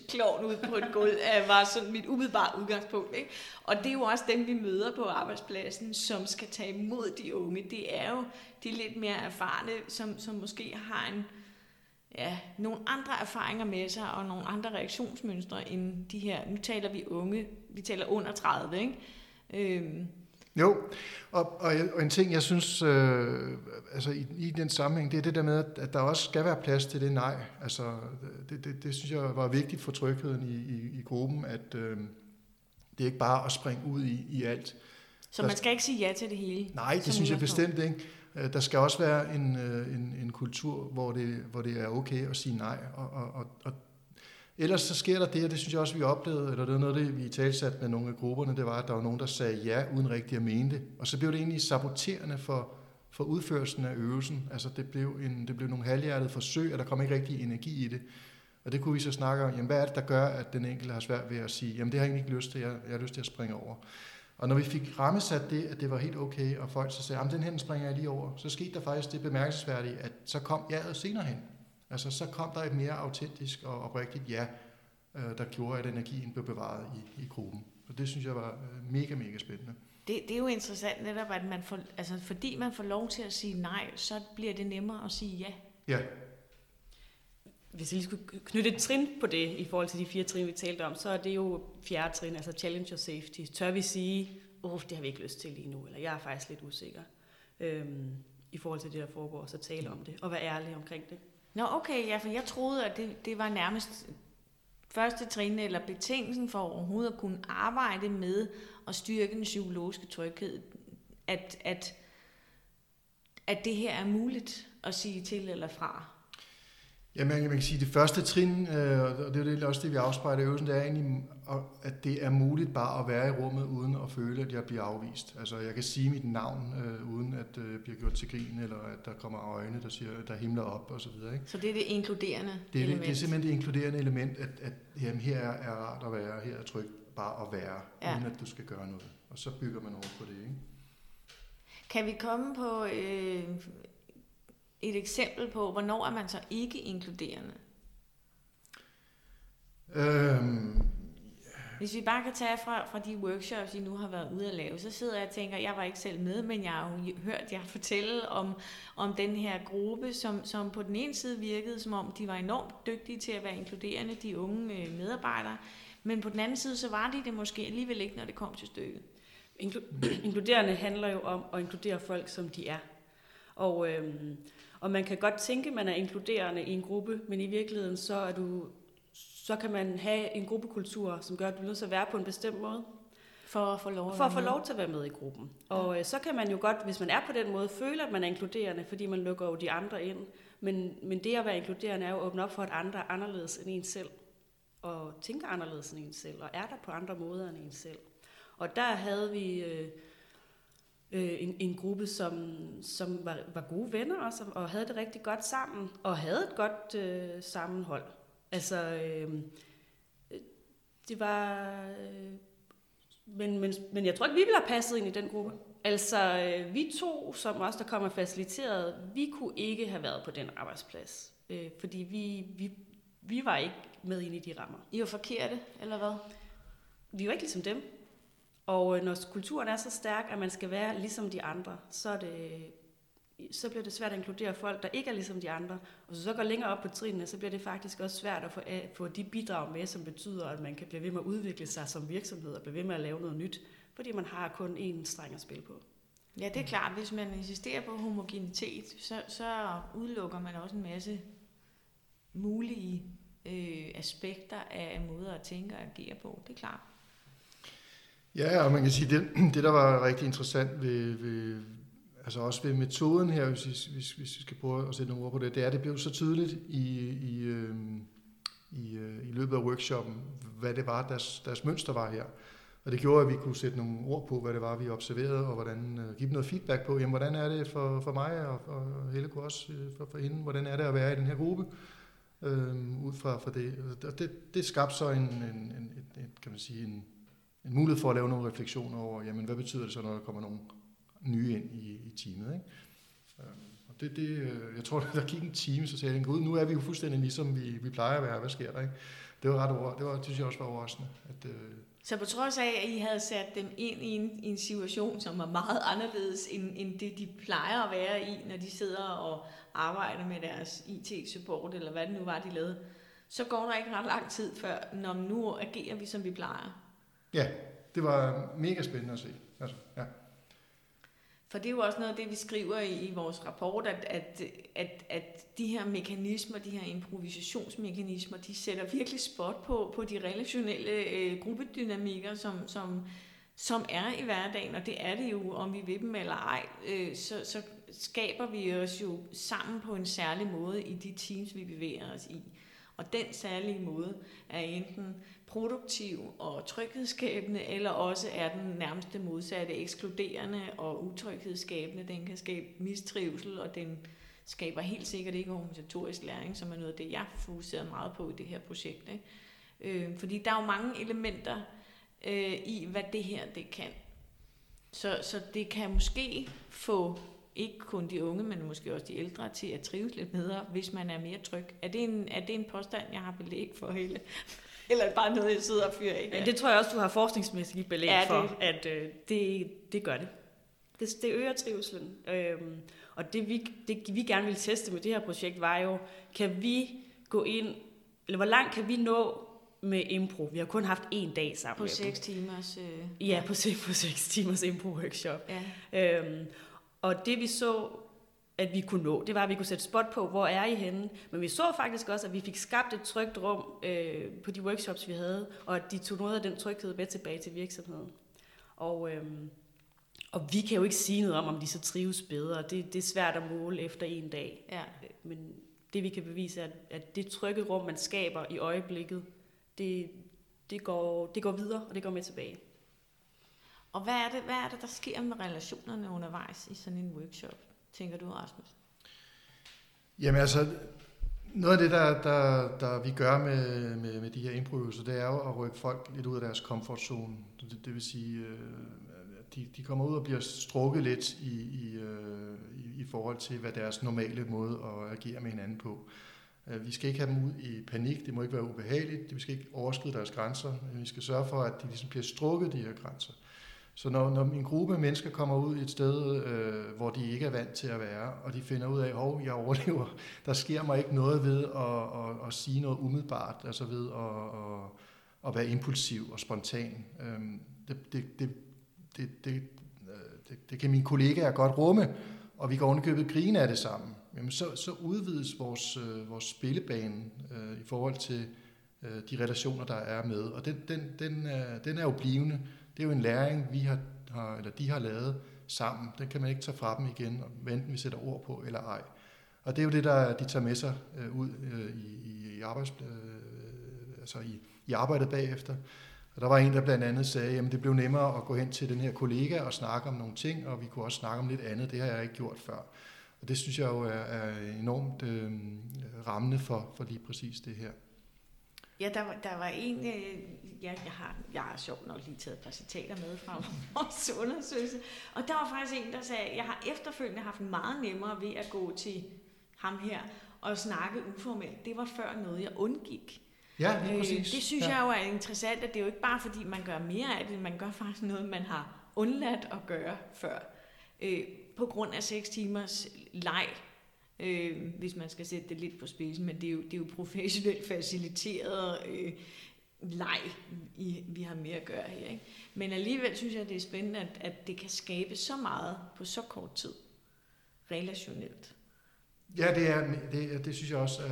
klovn ud på et gulv, var sådan mit umiddelbare udgangspunkt. Ikke? Og det er jo også dem, vi møder på arbejdspladsen, som skal tage imod de unge. Det er jo de lidt mere erfarne, som måske har nogle andre erfaringer med sig og nogle andre reaktionsmønstre end de her. Nu taler vi unge, vi taler under 30, ikke? Jo, og en ting, jeg synes, altså i den sammenhæng, det er det der med, at der også skal være plads til det nej. Altså, det synes jeg var vigtigt for trygheden i gruppen, at det er ikke bare at springe ud i alt. Så man skal ikke sige ja til det hele? Nej, det synes jeg bestemt ikke. Der skal også være en kultur, hvor det er okay at sige nej. Og ellers så sker der det, og det synes jeg også, vi oplevede, eller det var noget, vi talsatte med nogle af grupperne, det var, at der var nogen, der sagde ja, uden rigtig at mene det. Og så blev det egentlig saboterende for udførelsen af øvelsen. Altså det blev nogle halvhjertede forsøg, og der kom ikke rigtig energi i det. Og det kunne vi så snakke om, jamen, hvad er det, der gør, at den enkelte har svært ved at sige, jamen det har jeg egentlig ikke lyst til, jeg har lyst til at springe over. Og når vi fik rammesat det, at det var helt okay, og folk så sagde, jamen den her springer jeg lige over, så skete der faktisk det bemærkelsesværdige, at så kom jaet senere hen. Altså så kom der et mere autentisk og oprigtigt ja, der gjorde, at energien blev bevaret i gruppen. Og det synes jeg var mega, mega spændende. Det er jo interessant netop, at man får, altså, fordi man får lov til at sige nej, så bliver det nemmere at sige ja. Ja. Hvis jeg lige skulle knytte et trin på det, i forhold til de 4 trin, vi talte om, så er det jo 4. trin, altså challenge og safety. Tør vi sige, det har vi ikke lyst til lige nu, eller jeg er faktisk lidt usikker i forhold til det, der foregår, så tale om det, og være ærlig omkring det. Nå, okay, ja, for jeg troede, at det var nærmest første trin, eller betingelsen for overhovedet at kunne arbejde med at styrke den psykologiske tryghed, at det her er muligt at sige til eller fra. Ja, man kan sige, at det første trin, og det er jo også det, vi afspejler i øvelsen, det er egentlig, at det er muligt bare at være i rummet, uden at føle, at jeg bliver afvist. Altså, jeg kan sige mit navn, uden at jeg bliver gjort til grin, eller at der kommer øjne, der siger, der himler op, og så videre. Ikke? Så det er det inkluderende element? Det er simpelthen det inkluderende element, at jamen, her er rart at være, her er trygt bare at være, uden at du skal gøre noget. Og så bygger man over på det, ikke? Kan vi komme på et eksempel på, hvornår er man så ikke inkluderende? Hvis vi bare kan tage fra de workshops, I nu har været ude at lave, så sidder jeg og tænker, jeg var ikke selv med, men jeg har jo hørt jer fortælle om den her gruppe, som på den ene side virkede, som om de var enormt dygtige til at være inkluderende, de unge medarbejdere, men på den anden side, så var de det måske alligevel ikke, når det kom til stykket. Inkluderende handler jo om at inkludere folk, som de er. Og man kan godt tænke, at man er inkluderende i en gruppe, men i virkeligheden så kan man have en gruppekultur, som gør, at du er nødt til at være på en bestemt måde. For at få lov til at være med i gruppen. Ja. Og så kan man jo godt, hvis man er på den måde, føle, at man er inkluderende, fordi man lukker jo de andre ind. Men det at være inkluderende er jo at åbne op for, at andre er anderledes end en selv, og tænker anderledes end en selv, og er der på andre måder end en selv. Og der havde vi en gruppe, som var gode venner også, og havde det rigtig godt sammen, og havde et godt sammenhold. Altså, det var... Men jeg tror ikke, vi ville have passet ind i den gruppe. Altså, vi to, som også der kom og faciliterede, vi kunne ikke have været på den arbejdsplads, fordi vi var ikke med ind i de rammer. I var forkerte, eller hvad? Vi var ikke ligesom dem. Og når kulturen er så stærk, at man skal være ligesom de andre, så bliver det svært at inkludere folk, der ikke er ligesom de andre. Og så går længere op på trinene, så bliver det faktisk også svært at få de bidrag med, som betyder, at man kan blive ved med at udvikle sig som virksomhed og blive ved med at lave noget nyt, fordi man har kun én streng at spille på. Ja, det er klart. Hvis man insisterer på homogenitet, så udelukker man også en masse mulige aspekter af måder at tænke og agere på. Det er klart. Ja, og man kan sige, det der var rigtig interessant altså også ved metoden her, hvis vi skal prøve at sætte nogle ord på det, det er, at det blev så tydeligt i løbet af workshoppen, hvad det var, deres mønster var her. Og det gjorde, at vi kunne sætte nogle ord på, hvad det var, vi observerede, og hvordan give dem noget feedback på, jamen, hvordan er det for mig, og Helle kunne også for hende, hvordan er det at være i den her gruppe, ud fra det. Og det skabte så en mulighed for at lave nogle refleksioner over, jamen, hvad betyder det så, når der kommer nogle nye ind i teamet, ikke? Og jeg tror, der gik en time, så sagde jeg, nu er vi jo fuldstændig ligesom vi plejer at være, hvad sker der, ikke? Det synes jeg også var overraskende. Så på trods af, at I havde sat dem ind i en situation, som var meget anderledes, end det, de plejer at være i, når de sidder og arbejder med deres IT-support, eller hvad det nu var, de lavede, så går der ikke ret lang tid før, når nu agerer vi, som vi plejer. Ja, det var mega spændende at se. Altså, ja. For det er jo også noget af det, vi skriver i vores rapport, at de her mekanismer, de her improvisationsmekanismer, de sætter virkelig spot på de relationelle gruppedynamikker, som er i hverdagen, og det er det jo, om vi ved dem eller ej, så skaber vi os jo sammen på en særlig måde i de teams, vi bevæger os i. Og den særlige måde er enten produktiv og tryghedsskabende, eller også er den nærmeste modsatte ekskluderende og utryghedsskabende. Den kan skabe mistrivsel, og den skaber helt sikkert ikke organisatorisk læring, som er noget af det, jeg fokuserer meget på i det her projekt. Ikke? Fordi der er jo mange elementer i, hvad det her det kan. Så det kan måske få ikke kun de unge, men måske også de ældre til at trives lidt bedre, hvis man er mere tryg. Er det en påstand, jeg har belæg for, Helle? Eller er det bare noget, jeg sidder og fyrer af? Ja, det tror jeg også, du har forskningsmæssigt belæg for, at det gør det. Det øger trivselen. Og det vi gerne ville teste med det her projekt, var jo, kan vi gå ind, eller hvor langt kan vi nå med impro? Vi har kun haft en dag sammen. På 6 timers... Ja, på 6 timers impro-workshop. Ja. Og det vi så, at vi kunne nå, det var, at vi kunne sætte spot på, hvor er I henne? Men vi så faktisk også, at vi fik skabt et trygt rum på de workshops, vi havde, og at de tog noget af den tryghed med tilbage til virksomheden. Og vi kan jo ikke sige noget om de så trives bedre. Det er svært at måle efter en dag. Ja. Men det vi kan bevise er, at det trygge rum, man skaber i øjeblikket, det går videre, og det går med tilbage. Og hvad er det, der sker med relationerne undervejs i sådan en workshop, tænker du, Rasmus? Jamen altså, noget af det, der vi gør med de her improviser, det er jo at rykke folk lidt ud af deres komfortzone. Det vil sige, de kommer ud og bliver strukket lidt i forhold til, hvad deres normale måde at agere med hinanden på. Vi skal ikke have dem ud i panik, det må ikke være ubehageligt, vi skal ikke overskride deres grænser, vi skal sørge for, at de ligesom bliver strukket, de her grænser. Så når en gruppe mennesker kommer ud et sted, hvor de ikke er vant til at være, og de finder ud af, at jeg overlever, der sker mig ikke noget ved at sige noget umiddelbart, altså ved at være impulsiv og spontan. Det kan mine kollegaer godt rumme, og vi kan ovenikøbet grine af det sammen. Jamen så udvides vores spillebane i forhold til de relationer, der er med. Og den er jo blivende. Det er jo en læring, de har lavet sammen. Den kan man ikke tage fra dem igen, hvad enten vi sætter ord på eller ej. Og det er jo det, der de tager med sig ud i arbejdet bagefter. Og der var en, der blandt andet sagde, at det blev nemmere at gå hen til den her kollega og snakke om nogle ting, og vi kunne også snakke om lidt andet. Det har jeg ikke gjort før. Og det synes jeg jo er enormt rammende for lige præcis det her. Ja, der var en... Jeg har sjovt nok lige taget et par citater med fra vores undersøgelse. Og der var faktisk en, der sagde, at jeg har efterfølgende haft meget nemmere ved at gå til ham her og snakke uformelt. Det var før noget, jeg undgik. Ja, lige præcis. Det synes jeg jo er interessant, at det er jo ikke bare fordi, man gør mere af det. Man gør faktisk noget, man har undladt at gøre før. På grund af 6 timers leg, hvis man skal sætte det lidt på spidsen, men det er jo professionelt faciliteret leg, vi har med at gøre her. Ikke? Men alligevel synes jeg, det er spændende, at det kan skabe så meget på så kort tid, relationelt. Ja, det synes jeg også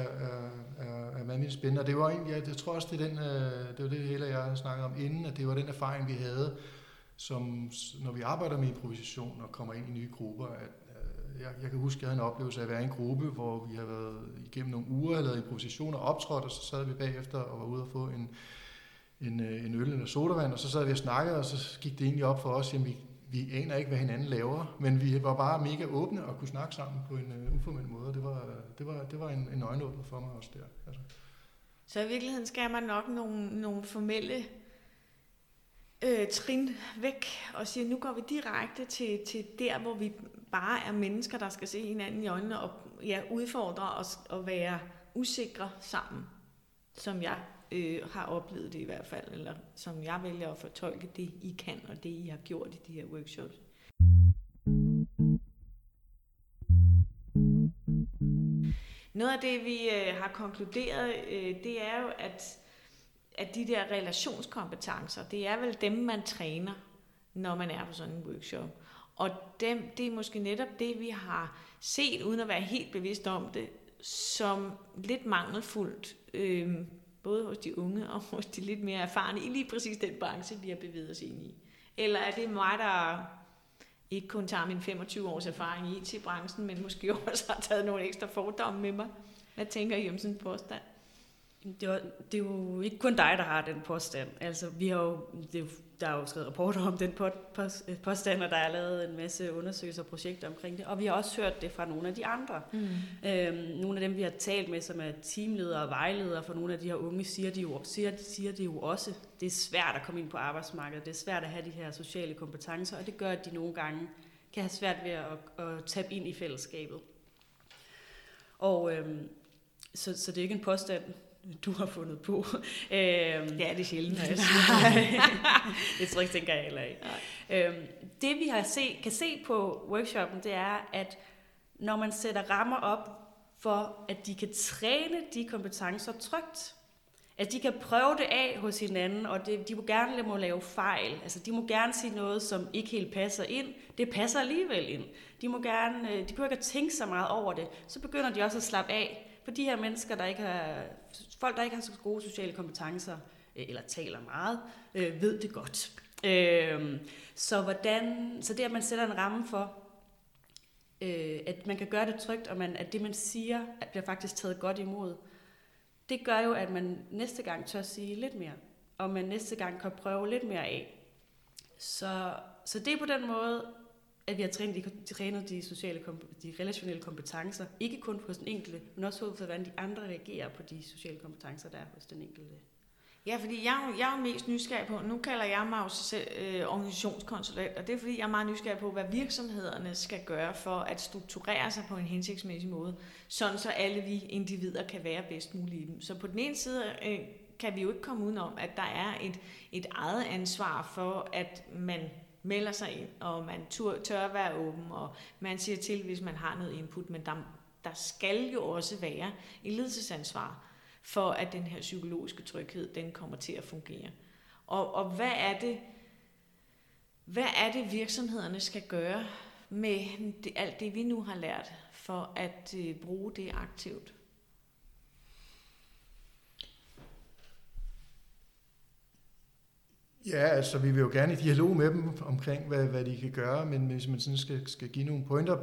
er meget spændende. Og det var egentlig, jeg tror også, det er det hele, jeg har snakket om inden, at det var den erfaring, vi havde, som når vi arbejder med improvisation og kommer ind i nye grupper, at jeg kan huske, at jeg havde en oplevelse af at være i en gruppe, hvor vi havde været igennem nogle uger, havde lavet improvisationer, optrådt, og så sad vi bagefter og var ude og få en øl eller sodavand, og så sad vi og snakkede, og så gik det egentlig op for os, at vi aner ikke, hvad hinanden laver, men vi var bare mega åbne og kunne snakke sammen på en uformel måde. Det var en øjenåbner for mig også der. Altså. Så i virkeligheden skal man nok nogle formelle trin væk og siger, nu går vi direkte til der, hvor vi bare er mennesker, der skal se hinanden i øjnene og udfordre os og være usikre sammen, som jeg har oplevet det i hvert fald, eller som jeg vælger at fortolke det, I kan og det, I har gjort i de her workshops. Noget af det, vi har konkluderet, det er jo, at de der relationskompetencer, det er vel dem, man træner, når man er på sådan en workshop. Og det er måske netop det, vi har set, uden at være helt bevidst om det, som lidt mangelfuldt, både hos de unge og hos de lidt mere erfarne, i lige præcis den branche, vi har bevæget os ind i. Eller er det mig, der ikke kun tager min 25 års erfaring i IT-branchen, men måske også har taget nogle ekstra fordomme med mig? Hvad tænker I om sådan en påstand? Det er jo ikke kun dig, der har den påstand. Altså, der er jo skrevet rapporter om den påstand, og der er lavet en masse undersøgelser og projekter omkring det. Og vi har også hørt det fra nogle af de andre. Nogle af dem, vi har talt med, som er teamledere og vejledere for nogle af de her unge, siger de jo også, det er svært at komme ind på arbejdsmarkedet, det er svært at have de her sociale kompetencer, og det gør, at de nogle gange kan have svært ved at tabe ind i fællesskabet. Og så det er ikke en påstand, du har fundet på. Ja, det er sjældent, når jeg siger det. Det tror jeg ikke, tænker jeg heller ikke. Det vi kan se på workshoppen, det er, at når man sætter rammer op for at de kan træne de kompetencer trygt. At de kan prøve det af hos hinanden, og de må gerne lave fejl. Altså, de må gerne sige noget, som ikke helt passer ind. Det passer alligevel ind. De behøver ikke at tænke så meget over det. Så begynder de også at slappe af. For de her mennesker, folk, der ikke har så gode sociale kompetencer, eller taler meget, ved det godt. Så det, at man sætter en ramme for, at man kan gøre det trygt, og at det, man siger, bliver faktisk taget godt imod, det gør jo, at man næste gang tør sige lidt mere, og man næste gang kan prøve lidt mere af. Så det er på den måde, at vi har trænet de relationelle kompetencer, ikke kun hos den enkelte, men også hos, hvordan de andre reagerer på de sociale kompetencer, der er hos den enkelte. Ja, fordi jeg er mest nysgerrig på, nu kalder jeg mig jo selv organisationskonsulent, og det er fordi, jeg er meget nysgerrig på, hvad virksomhederne skal gøre for at strukturere sig på en hensigtsmæssig måde, sådan så alle vi individer kan være bedst muligt i dem. Så på den ene side kan vi jo ikke komme udenom, at der er et eget ansvar for, at man melder sig ind, og man tør være åben, og man siger til, hvis man har noget input, men der skal jo også være et ledelsesansvar for at den her psykologiske tryghed, den kommer til at fungere. Og hvad er det virksomhederne skal gøre med alt det, vi nu har lært, for at bruge det aktivt? Ja, altså vi vil jo gerne i dialog med dem omkring, hvad de kan gøre, men hvis man sådan skal give nogle pointer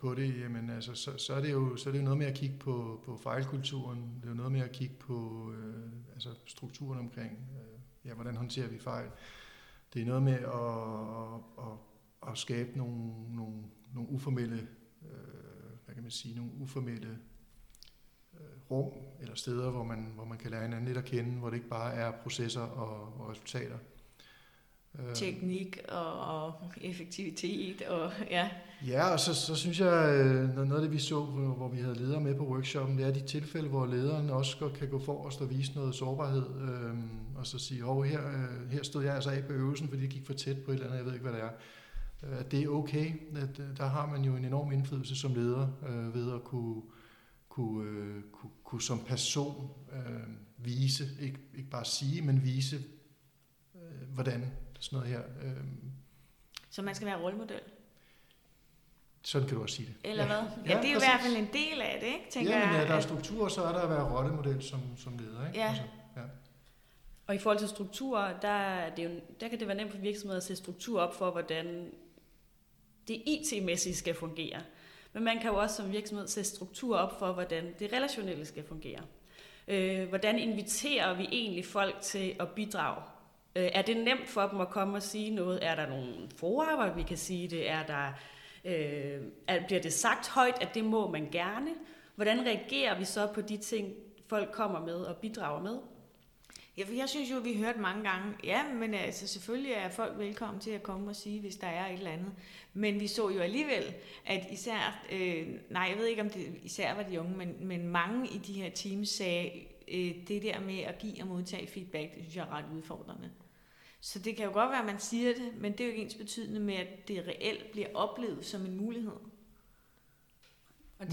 på det, jamen altså, så er det jo noget med at kigge på fejlkulturen, det er jo noget med at kigge på altså strukturen omkring, hvordan håndterer vi fejl. Det er noget med at skabe nogle uformelle, rum eller steder, hvor man kan lære hinanden lidt at kende, hvor det ikke bare er processer og resultater. Teknik og effektivitet og ja. Ja, og så synes jeg, noget af det vi så, hvor vi havde ledere med på workshoppen, det er de tilfælde, hvor lederen også kan gå forrest og vise noget sårbarhed, og så sige, her stod jeg altså af på øvelsen, fordi det gik for tæt på et eller andet, jeg ved ikke, hvad det er. Det er okay, at der har man jo en enorm indflydelse som leder, ved at kunne som person vise, ikke bare sige, men vise, hvordan sådan noget her. Så man skal være rollemodel? Sådan kan du også sige det. Eller hvad? Ja, det er i hvert fald en del af det, ikke? Der er strukturer, så er der at være rollemodel som leder, ikke? Ja. Altså, ja. Og i forhold til strukturer, der kan det være nemt for virksomheder at sætte struktur op for, hvordan det IT-mæssigt skal fungere. Men man kan jo også som virksomhed sætte struktur op for, hvordan det relationelle skal fungere. Hvordan inviterer vi egentlig folk til at bidrage? Er det nemt for dem at komme og sige noget? Er der nogle fora, hvor vi kan sige det? Bliver det sagt højt, at det må man gerne? Hvordan reagerer vi så på de ting, folk kommer med og bidrager med? Ja, for jeg synes jo, vi hørte mange gange, ja, men altså selvfølgelig er folk velkommen til at komme og sige, hvis der er et eller andet. Men vi så jo alligevel, at især var de unge, men mange i de her teams sagde, det der med at give og modtage feedback, det synes jeg er ret udfordrende. Så det kan jo godt være, at man siger det, men det er jo ikke ens betydende med, at det reelt bliver oplevet som en mulighed. Og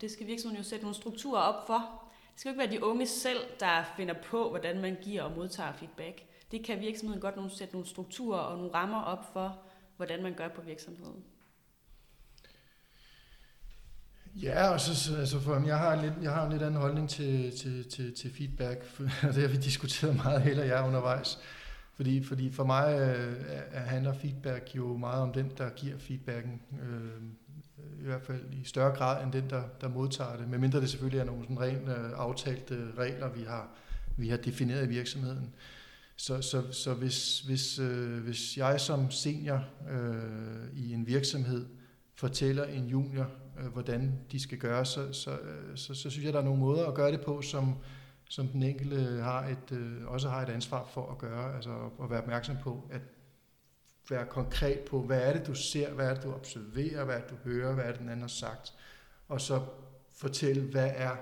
det skal virksomheden jo sætte nogle strukturer op for. Det skal jo ikke være de unge selv, der finder på, hvordan man giver og modtager feedback. Det kan virksomheden godt sætte nogle strukturer og nogle rammer op for, hvordan man gør på virksomheden. Ja, og så altså jeg har en lidt anden holdning til feedback. Det har vi diskuteret meget, Helle og jeg, undervejs. Fordi for mig handler feedback jo meget om den, der giver feedbacken. I hvert fald i større grad end den, der modtager det. Medmindre det selvfølgelig er nogle sådan rent aftalte regler, vi har defineret i virksomheden. Så hvis jeg som senior i en virksomhed fortæller en junior, hvordan de skal gøre, så synes jeg, der er nogle måder at gøre det på, som den enkelte også har et ansvar for at gøre, altså at være opmærksom på, at være konkret på, hvad er det, du ser, hvad er det, du observerer, hvad er det, du hører, hvad er det, den anden har sagt, og så fortælle, hvad er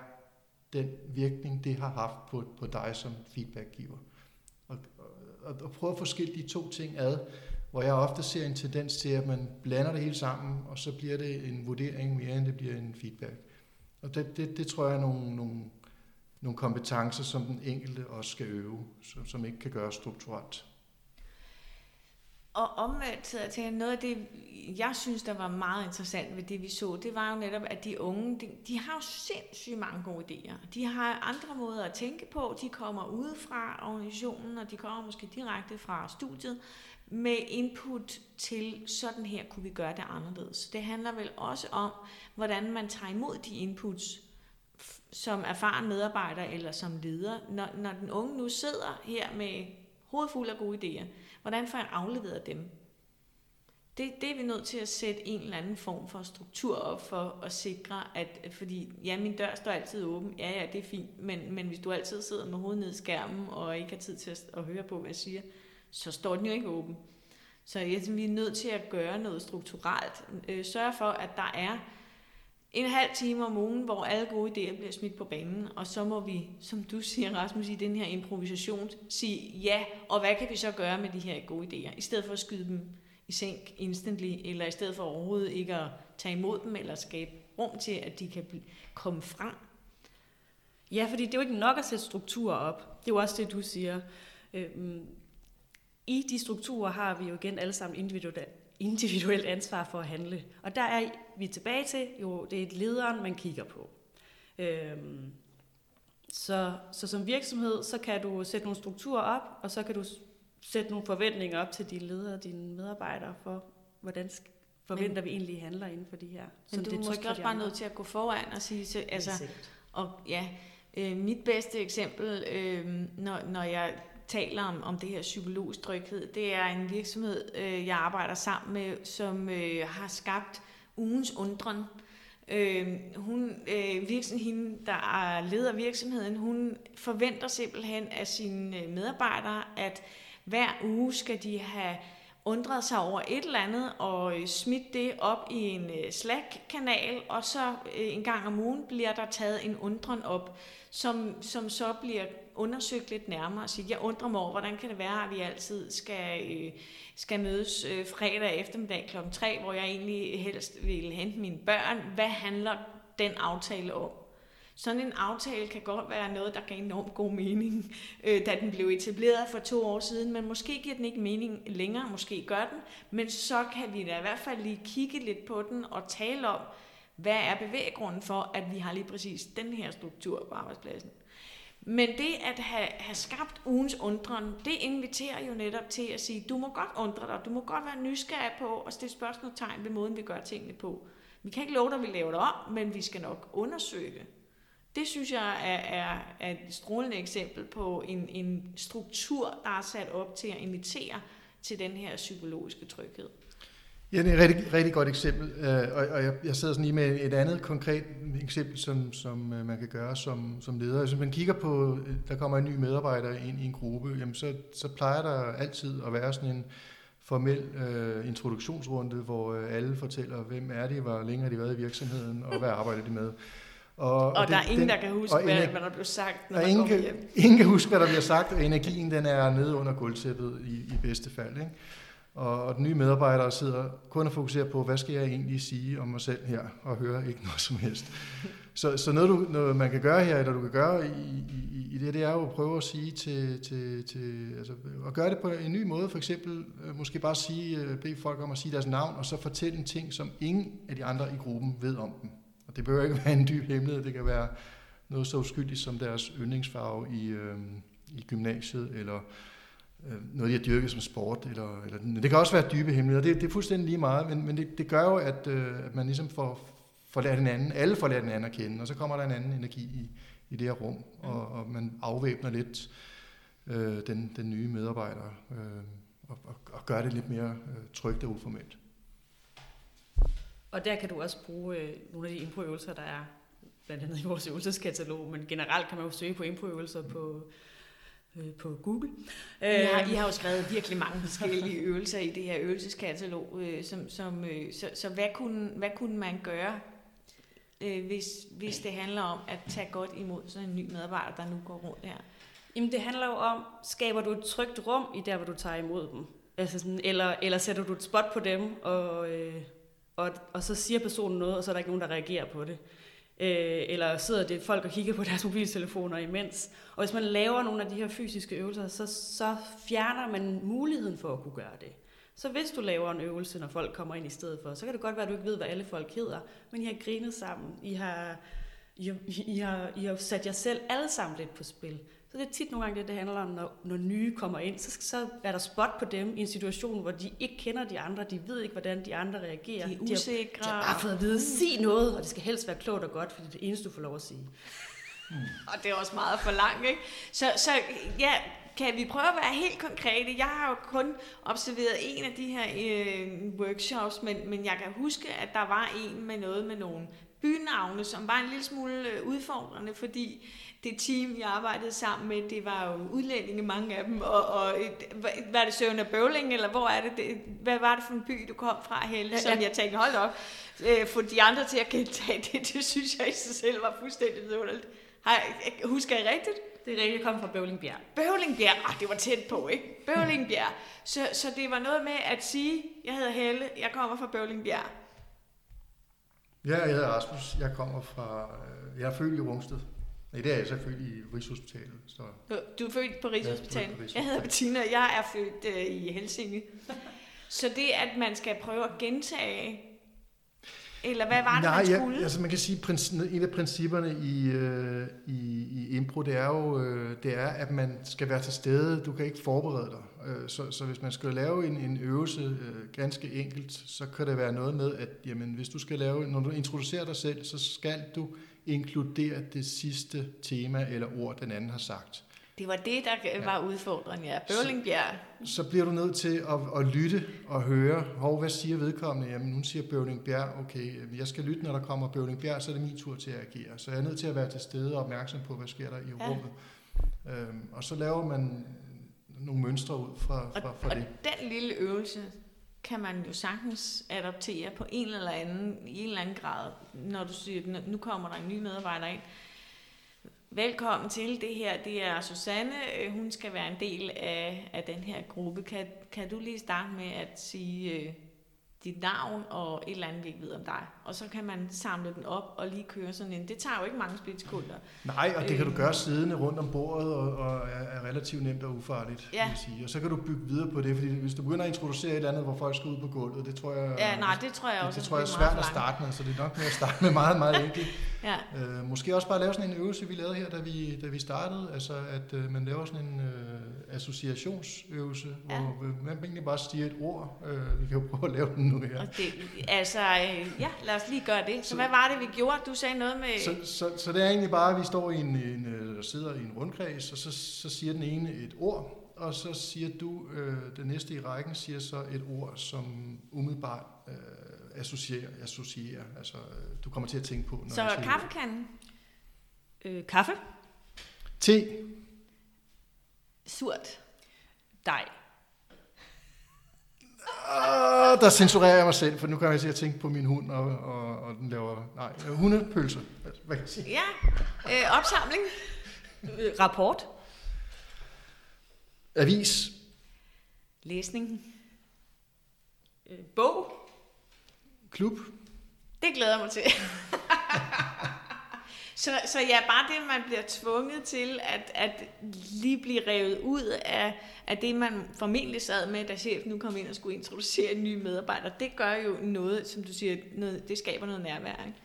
den virkning, det har haft på dig som feedbackgiver. Og prøve at få skilt de to ting ad, hvor jeg ofte ser en tendens til, at man blander det hele sammen, og så bliver det en vurdering mere, end det bliver en feedback. Og det tror jeg er nogle kompetencer, som den enkelte også skal øve, som ikke kan gøres strukturelt. Og omvendt sidder jeg og tænker, noget af det, jeg synes, der var meget interessant ved det, vi så, det var jo netop, at de unge, de har jo sindssygt mange gode idéer. De har andre måder at tænke på. De kommer udefra organisationen, og de kommer måske direkte fra studiet med input til, sådan her kunne vi gøre det anderledes. Det handler vel også om, hvordan man tager imod de inputs som erfaren medarbejder eller som leder. Når den unge nu sidder her med hovedfuld af gode idéer, hvordan får jeg afleveret dem? Det er vi nødt til at sætte en eller anden form for struktur op for at sikre, at fordi ja, min dør står altid åben, ja, det er fint, men hvis du altid sidder med hovedet ned i skærmen og ikke har tid til at høre på, hvad jeg siger, så står den jo ikke åben. Så ja, vi er nødt til at gøre noget strukturelt. Sørge for, at der er en halv time om ugen, hvor alle gode idéer bliver smidt på banen, og så må vi, som du siger, Rasmus, i den her improvisation, sige ja, og hvad kan vi så gøre med de her gode idéer, i stedet for at skyde dem i sænk instantly, eller i stedet for overhovedet ikke at tage imod dem, eller skabe rum til, at de kan komme frem. Ja, fordi det er jo ikke nok at sætte strukturer op. Det er jo også det, du siger. I de strukturer har vi jo igen alle sammen individuelt ansvar for at handle. Og der er vi tilbage til, jo, det er lederen, man kigger på. Så som virksomhed, så kan du sætte nogle strukturer op, og så kan du sætte nogle forventninger op til dine ledere og dine medarbejdere for, hvordan forventer vi egentlig handler inden for de her. Men du er måske også bare nødt til at gå foran og sige, så, altså, og ja, mit bedste eksempel, når jeg taler om det her psykologisk tryghed. Det er en virksomhed, jeg arbejder sammen med, som har skabt ugens undren. Hende, der leder virksomheden, hun forventer simpelthen af sine medarbejdere, at hver uge skal de have undret sig over et eller andet og smidt det op i en Slack-kanal, og så en gang om ugen bliver der taget en undren op, som så bliver undersøgt lidt nærmere og sige, jeg undrer mig over, hvordan kan det være, at vi altid skal mødes fredag eftermiddag kl. 3, hvor jeg egentlig helst vil hente mine børn. Hvad handler den aftale om? Sådan en aftale kan godt være noget, der gav enormt god mening, da den blev etableret for 2 år siden, men måske giver den ikke mening længere, måske gør den, men så kan vi da i hvert fald lige kigge lidt på den og tale om, hvad er bevæggrunden for, at vi har lige præcis den her struktur på arbejdspladsen. Men det at have skabt ugens undren, det inviterer jo netop til at sige, du må godt undre dig, du må godt være nysgerrig på og stille spørgsmålstegn ved måden, vi gør tingene på. Vi kan ikke love dig, at vi laver det om, men vi skal nok undersøge det. Det synes jeg er et strålende eksempel på en struktur, der er sat op til at invitere til den her psykologiske tryghed. Ja, det er et rigtig, rigtig godt eksempel, og jeg sidder sådan lige med et andet konkret eksempel, som man kan gøre som leder. Hvis man kigger på, der kommer en ny medarbejder ind i en gruppe, jamen så plejer der altid at være sådan en formel introduktionsrunde, hvor alle fortæller, hvem er de, hvor længe har de været i virksheden, og hvad arbejder de med. Og der er ingen, der kan huske, hvad der blev sagt, når man kommer hjem. Ingen kan huske, hvad der bliver sagt, og energien den er nede under gulvtæppet i bedste fald, ikke? Og den nye medarbejder sidder kun og fokuserer på, hvad skal jeg egentlig sige om mig selv her, og hører ikke noget som helst. Så noget man kan gøre her, eller du kan gøre i det er jo at prøve at sige til altså, at gøre det på en ny måde, for eksempel måske bare bede folk om at sige deres navn, og så fortælle en ting, som ingen af de andre i gruppen ved om dem. Og det behøver ikke være en dyb hemmelighed, det kan være noget så uskyldigt som deres yndlingsfarve i gymnasiet, eller noget, de har dyrket som sport, eller det kan også være dybe hemmeligheder, det er fuldstændig lige meget, men det gør jo, at man ligesom får lært hinanden, alle får lært hinanden at kende, og så kommer der en anden energi i det her rum, og man afvæbner lidt den nye medarbejder, og gør det lidt mere trygt og uformelt. Og der kan du også bruge nogle af de improøvelser, der er blandt andet i vores øvelseskatalog, men generelt kan man jo søge på improøvelser på Google. I har jo skrevet virkelig mange forskellige øvelser i det her øvelseskatalog, så hvad kunne man gøre, hvis det handler om at tage godt imod sådan en ny medarbejder, der nu går rundt her? Jamen det handler jo om, skaber du et trygt rum i der, hvor du tager imod dem? Altså sådan, eller sætter du et spot på dem, og så siger personen noget, og så er der ikke nogen, der reagerer på det. Eller sidder det folk og kigger på deres mobiltelefoner imens. Og hvis man laver nogle af de her fysiske øvelser, så fjerner man muligheden for at kunne gøre det. Så hvis du laver en øvelse, når folk kommer ind i stedet for, så kan det godt være, at du ikke ved, hvad alle folk hedder, men I har grinet sammen, I har sat jer selv alle sammen lidt på spil. Så det er tit nogle gange det handler om, når nye kommer ind, så er der spot på dem i en situation, hvor de ikke kender de andre, de ved ikke, hvordan de andre reagerer. De er usikre. De har bare fået at vide, sig noget, og det skal helst være klogt og godt, for det er det eneste, du får lov at sige. Og det er også meget for langt, ikke? Så ja, kan vi prøve at være helt konkrete? Jeg har jo kun observeret en af de her workshops, men jeg kan huske, at der var en med noget med nogle bynavne, som var en lille smule udfordrende, fordi det team, jeg arbejdede sammen med, det var jo udlændinge, mange af dem, og var det Søren og Bøvling, eller hvor er det, hvad var det for en by, du kom fra, Helle, som jeg tænkte, hold op, få de andre til at gentage det synes jeg i sig selv var fuldstændig vidunderligt. Husker I rigtigt? Det er rigtigt, jeg kom fra Bøvlingbjerg. Bøvlingbjerg, det var tæt på, ikke? Bøvlingbjerg. Så det var noget med at sige, jeg hedder Helle, jeg kommer fra Bøvlingbjerg. Ja, jeg hedder Rasmus. Jeg kommer fra... Jeg er født i Rungsted. I dag er jeg så født i Rigshospitalet. Så... Du er født på Rigshospitalet? Jeg hedder Bettina, og jeg er født i Helsinge. Så det, at man skal prøve at gentage... Eller hvad var det, man skulle? Altså man kan sige, at en af principperne i impro, det er jo, at man skal være til stede. Du kan ikke forberede dig. Så hvis man skal lave en øvelse ganske enkelt, så kan det være noget med, at jamen, hvis du skal lave, når du introducerer dig selv, så skal du inkludere det sidste tema eller ord, den anden har sagt. Det var det, der var udfordrende, ja. Bøvlingbjerg. Så bliver du nødt til at lytte og høre. Hvad siger vedkommende? Jamen, hun siger Bøvlingbjerg. Okay, jeg skal lytte, når der kommer Bøvlingbjerg, så er det min tur til at agere. Så jeg er nødt til at være til stede og opmærksom på, hvad sker der i rummet. Og så laver man nogle mønstre ud fra det. Og den lille øvelse kan man jo sagtens adoptere på en eller anden, i en eller anden grad, når du siger, nu kommer der en ny medarbejder ind. Velkommen til det her. Det er Susanne. Hun skal være en del af den her gruppe. Kan du lige starte med at sige dit navn og et eller andet, vi ikke ved om dig? Og så kan man samle den op og lige køre sådan en. Det tager jo ikke mange splitsekunder. Nej, og det kan du gøre siddende rundt om bordet og er relativt nemt og ufarligt. Ja. Sige. Og så kan du bygge videre på det, fordi hvis du begynder at introducere et eller andet, hvor folk skal ud på gulvet, det tror jeg... Ja, nej, det tror jeg også. Det tror jeg er svært at starte med, så det er nok mere at starte med meget, meget enkelt. Ja. Måske også bare lave sådan en øvelse, vi lavede her, da vi startede, altså at man laver sådan en associationsøvelse, hvor man egentlig bare siger et ord. Vi kan jo prøve at lave den nu her. Lad os lige gøre det. Så hvad var det, vi gjorde? Du sagde noget med... Så det er egentlig bare, at vi står i sidder i en rundkreds, og så siger den ene et ord, og så siger du, den næste i rækken, siger så et ord, som umiddelbart associerer. Altså, du kommer til at tænke på... Så kaffekanden? Kaffe? Te? Surt? Dej? Der censurerer jeg mig selv, for nu kan jeg til at tænke på min hund, og den laver... Nej, hundepølser. Hvad kan jeg sige? Ja, opsamling. Rapport. Avis. Læsning. Bog. Klub. Det glæder jeg mig til. Så ja, bare det, man bliver tvunget til at lige blive revet ud af det, man formentlig sad med, da chefen nu kom ind og skulle introducere en ny medarbejder. Det gør jo noget, som du siger, det skaber noget nærvær, ikke?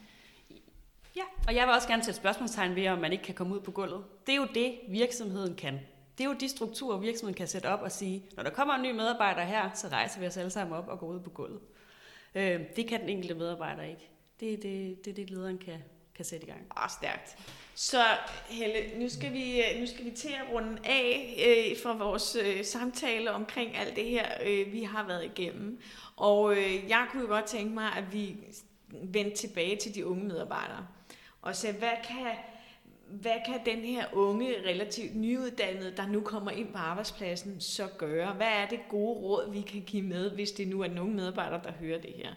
Ja, og jeg vil også gerne sætte spørgsmålstegn ved, om man ikke kan komme ud på gulvet. Det er jo det, virksomheden kan. Det er jo de strukturer, virksomheden kan sætte op og sige, når der kommer en ny medarbejder her, så rejser vi os alle sammen op og går ud på gulvet. Det kan den enkelte medarbejder ikke. Det er det lederen kan sætte i gang. Stærkt. Så Helle, nu skal vi til at runde af fra vores samtale omkring alt det her, vi har været igennem. Og jeg kunne jo godt tænke mig, at vi vendte tilbage til de unge medarbejdere og sagde, hvad kan den her unge, relativt nyuddannede, der nu kommer ind på arbejdspladsen, så gøre? Hvad er det gode råd, vi kan give med, hvis det nu er nogle medarbejdere, der hører det her?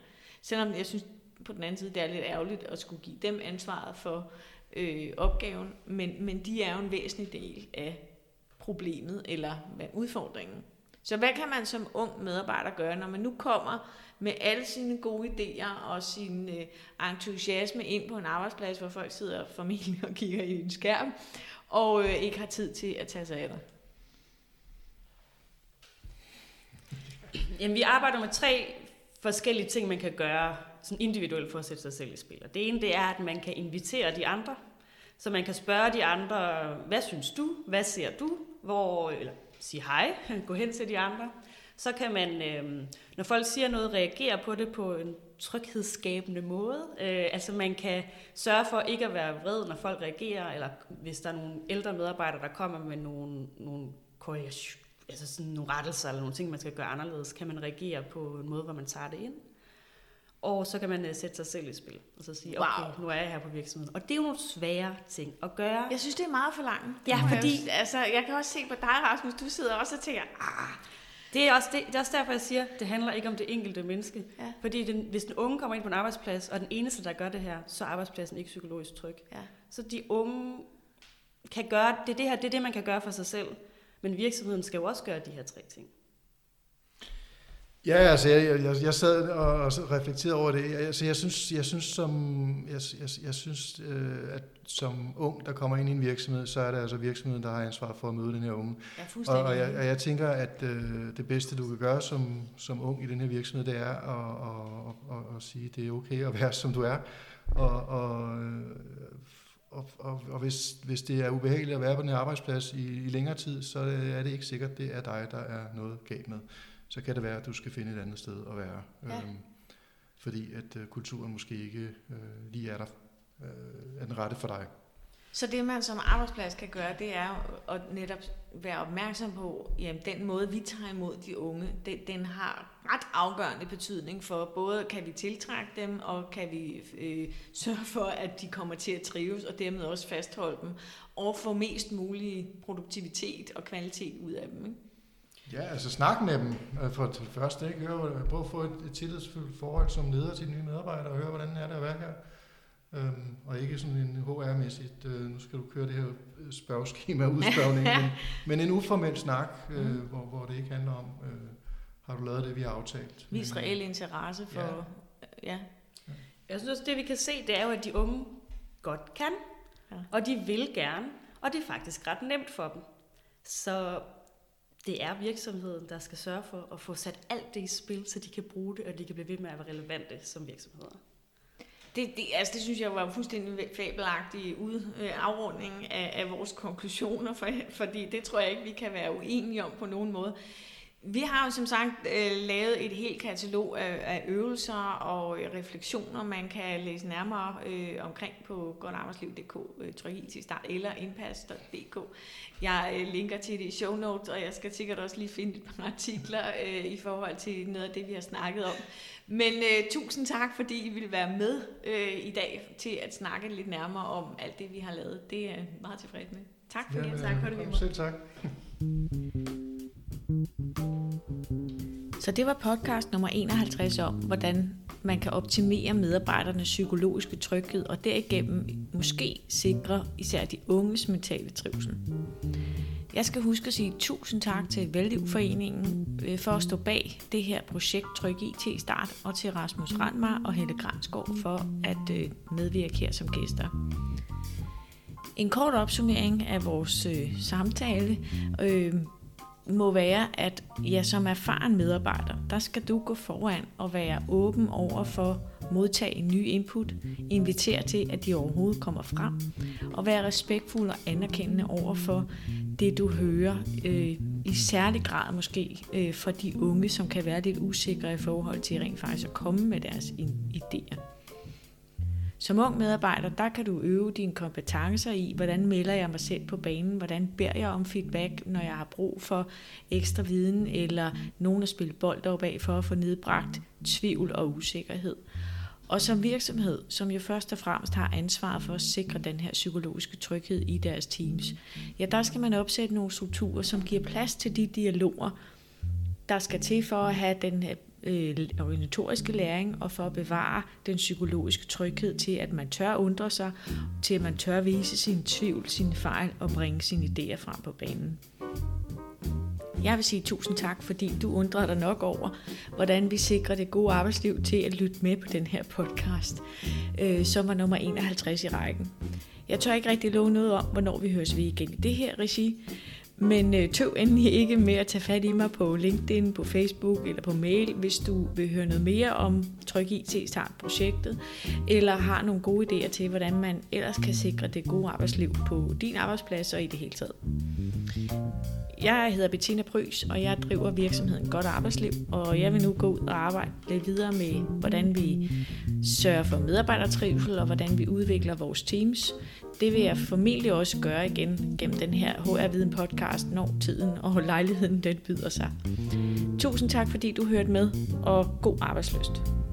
Selvom jeg synes, på den anden side, det er lidt ærgerligt at skulle give dem ansvaret for opgaven, men de er jo en væsentlig del af problemet, eller udfordringen. Så hvad kan man som ung medarbejder gøre, når man nu kommer med alle sine gode idéer og sin entusiasme ind på en arbejdsplads, hvor folk sidder formentlig og kigger i en skærm, og ikke har tid til at tage sig af det? Jamen, vi arbejder med 3 forskellige ting, man kan gøre sådan individuelt for at sætte sig selv i spil. Og det ene, det er, at man kan invitere de andre, så man kan spørge de andre, hvad synes du, hvad ser du, eller sige hej, gå hen til de andre. Så kan man, når folk siger noget, reagere på det på en tryghedsskabende måde. Altså man kan sørge for ikke at være vred, når folk reagerer, eller hvis der er nogle ældre medarbejdere, der kommer med nogle altså sådan nogle rettelser eller nogle ting, man skal gøre anderledes, kan man reagere på en måde, hvor man tager det ind. Og så kan man sætte sig selv i spil, og så sige, okay, nu er jeg her på virksomheden. Og det er jo nogle svære ting at gøre. Jeg synes, det er meget for langt. Ja, fordi altså, jeg kan også se på dig, Rasmus, du sidder også og tænker, det er også derfor, jeg siger, det handler ikke om det enkelte menneske. Ja. Fordi hvis den unge kommer ind på en arbejdsplads, og den eneste, der gør det her, så er arbejdspladsen ikke psykologisk tryg. Ja. Så de unge kan gøre, det er det, man kan gøre for sig selv. Men virksomheden skal jo også gøre de her 3 ting. Ja, altså jeg sad og reflekterede over det. Altså, jeg synes, at som ung, der kommer ind i en virksomhed, så er det altså virksomheden, der har ansvar for at møde den her unge. Ja, og jeg tænker, at det bedste, du kan gøre som ung i den her virksomhed, det er at sige, at det er okay at være, som du er. Og hvis det er ubehageligt at være på den her arbejdsplads i længere tid, så er det ikke sikkert, det er dig, der er noget galt med. Så kan det være, at du skal finde et andet sted at være. Ja. Fordi at kulturen måske ikke lige er der er den rette for dig. Så det, man som arbejdsplads kan gøre, det er at netop være opmærksom på, jamen den måde, vi tager imod de unge, den har ret afgørende betydning for, både kan vi tiltrække dem, og kan vi sørge for, at de kommer til at trives, og dermed også fastholde dem, og få mest mulig produktivitet og kvalitet ud af dem, ikke? Ja, altså snak med dem for det første. Ikke? Prøv at få et tillidsfuldt forhold som leder til de nye medarbejdere og høre, hvordan er det at være her. Og ikke sådan en HR-mæssigt, nu skal du køre det her spørgeskema-udspørgning, men en uformel snak, hvor det ikke handler om, har du lavet det, vi har aftalt. Vis reel interesse for... Ja. Jeg synes også, det vi kan se, det er jo, at de unge godt kan, og de vil gerne, og det er faktisk ret nemt for dem. Så... det er virksomheden, der skal sørge for at få sat alt det i spil, så de kan bruge det, og de kan blive ved med at være relevante som virksomheder. Det synes jeg var fuldstændig fabelagtig afrunding af vores konklusioner, fordi det tror jeg ikke, vi kan være uenige om på nogen måde. Vi har jo som sagt lavet et helt katalog af øvelser og refleksioner, man kan læse nærmere omkring på godtarbejdsliv.dk, Tryg IT-start eller impasse.dk. Jeg linker til det i show notes, og jeg skal sikkert også lige finde et par artikler i forhold til noget af det, vi har snakket om. Men tusind tak, fordi I ville være med i dag til at snakke lidt nærmere om alt det, vi har lavet. Det er meget tilfreds med. Tak for det. Tak for det, Vimmer. Selv tak. Så det var podcast nummer 51 om, hvordan man kan optimere medarbejdernes psykologiske tryghed og derigennem måske sikre især de unges mentale trivsel. Jeg skal huske at sige tusind tak til Vældivforeningen for at stå bag det her projekt Tryg IT-start og til Rasmus Ranmar og Helle Gransgaard for at medvirke her som gæster. En kort opsummering af vores samtale må være, at som erfaren medarbejder, der skal du gå foran og være åben over for at modtage nye input, invitere til, at de overhovedet kommer frem, og være respektfuld og anerkendende over for det, du hører, i særlig grad måske for de unge, som kan være lidt usikre i forhold til rent faktisk at komme med deres idéer. Som ung medarbejder, der kan du øve dine kompetencer i, hvordan melder jeg mig selv på banen, hvordan beder jeg om feedback, når jeg har brug for ekstra viden, eller nogen at spille bold op af for at få nedbragt tvivl og usikkerhed. Og som virksomhed, som jo først og fremmest har ansvar for at sikre den her psykologiske tryghed i deres teams, der skal man opsætte nogle strukturer, som giver plads til de dialoger, der skal til for at have den her organisatoriske læring og for at bevare den psykologiske tryghed til, at man tør undre sig, til at man tør vise sin tvivl, sine fejl og bringe sine idéer frem på banen. Jeg vil sige tusind tak, fordi du undrer dig nok over, hvordan vi sikrer det gode arbejdsliv til at lytte med på den her podcast, som var nummer 51 i rækken. Jeg tør ikke rigtig love noget om, hvornår vi høres ved igen i det her regi, men tøv endelig ikke med at tage fat i mig på LinkedIn, på Facebook eller på mail, hvis du vil høre noget mere om Tryg IT-startprojektet, eller har nogle gode idéer til, hvordan man ellers kan sikre det gode arbejdsliv på din arbejdsplads og i det hele taget. Jeg hedder Bettina Prühs, og jeg driver virksomheden Godt Arbejdsliv, og jeg vil nu gå ud og arbejde lidt videre med, hvordan vi sørger for medarbejdertrivsel og hvordan vi udvikler vores teams. Det vil jeg formentlig også gøre igen gennem den her HR-Viden-podcast, når tiden og lejligheden den byder sig. Tusind tak, fordi du hørte med, og god arbejdslyst.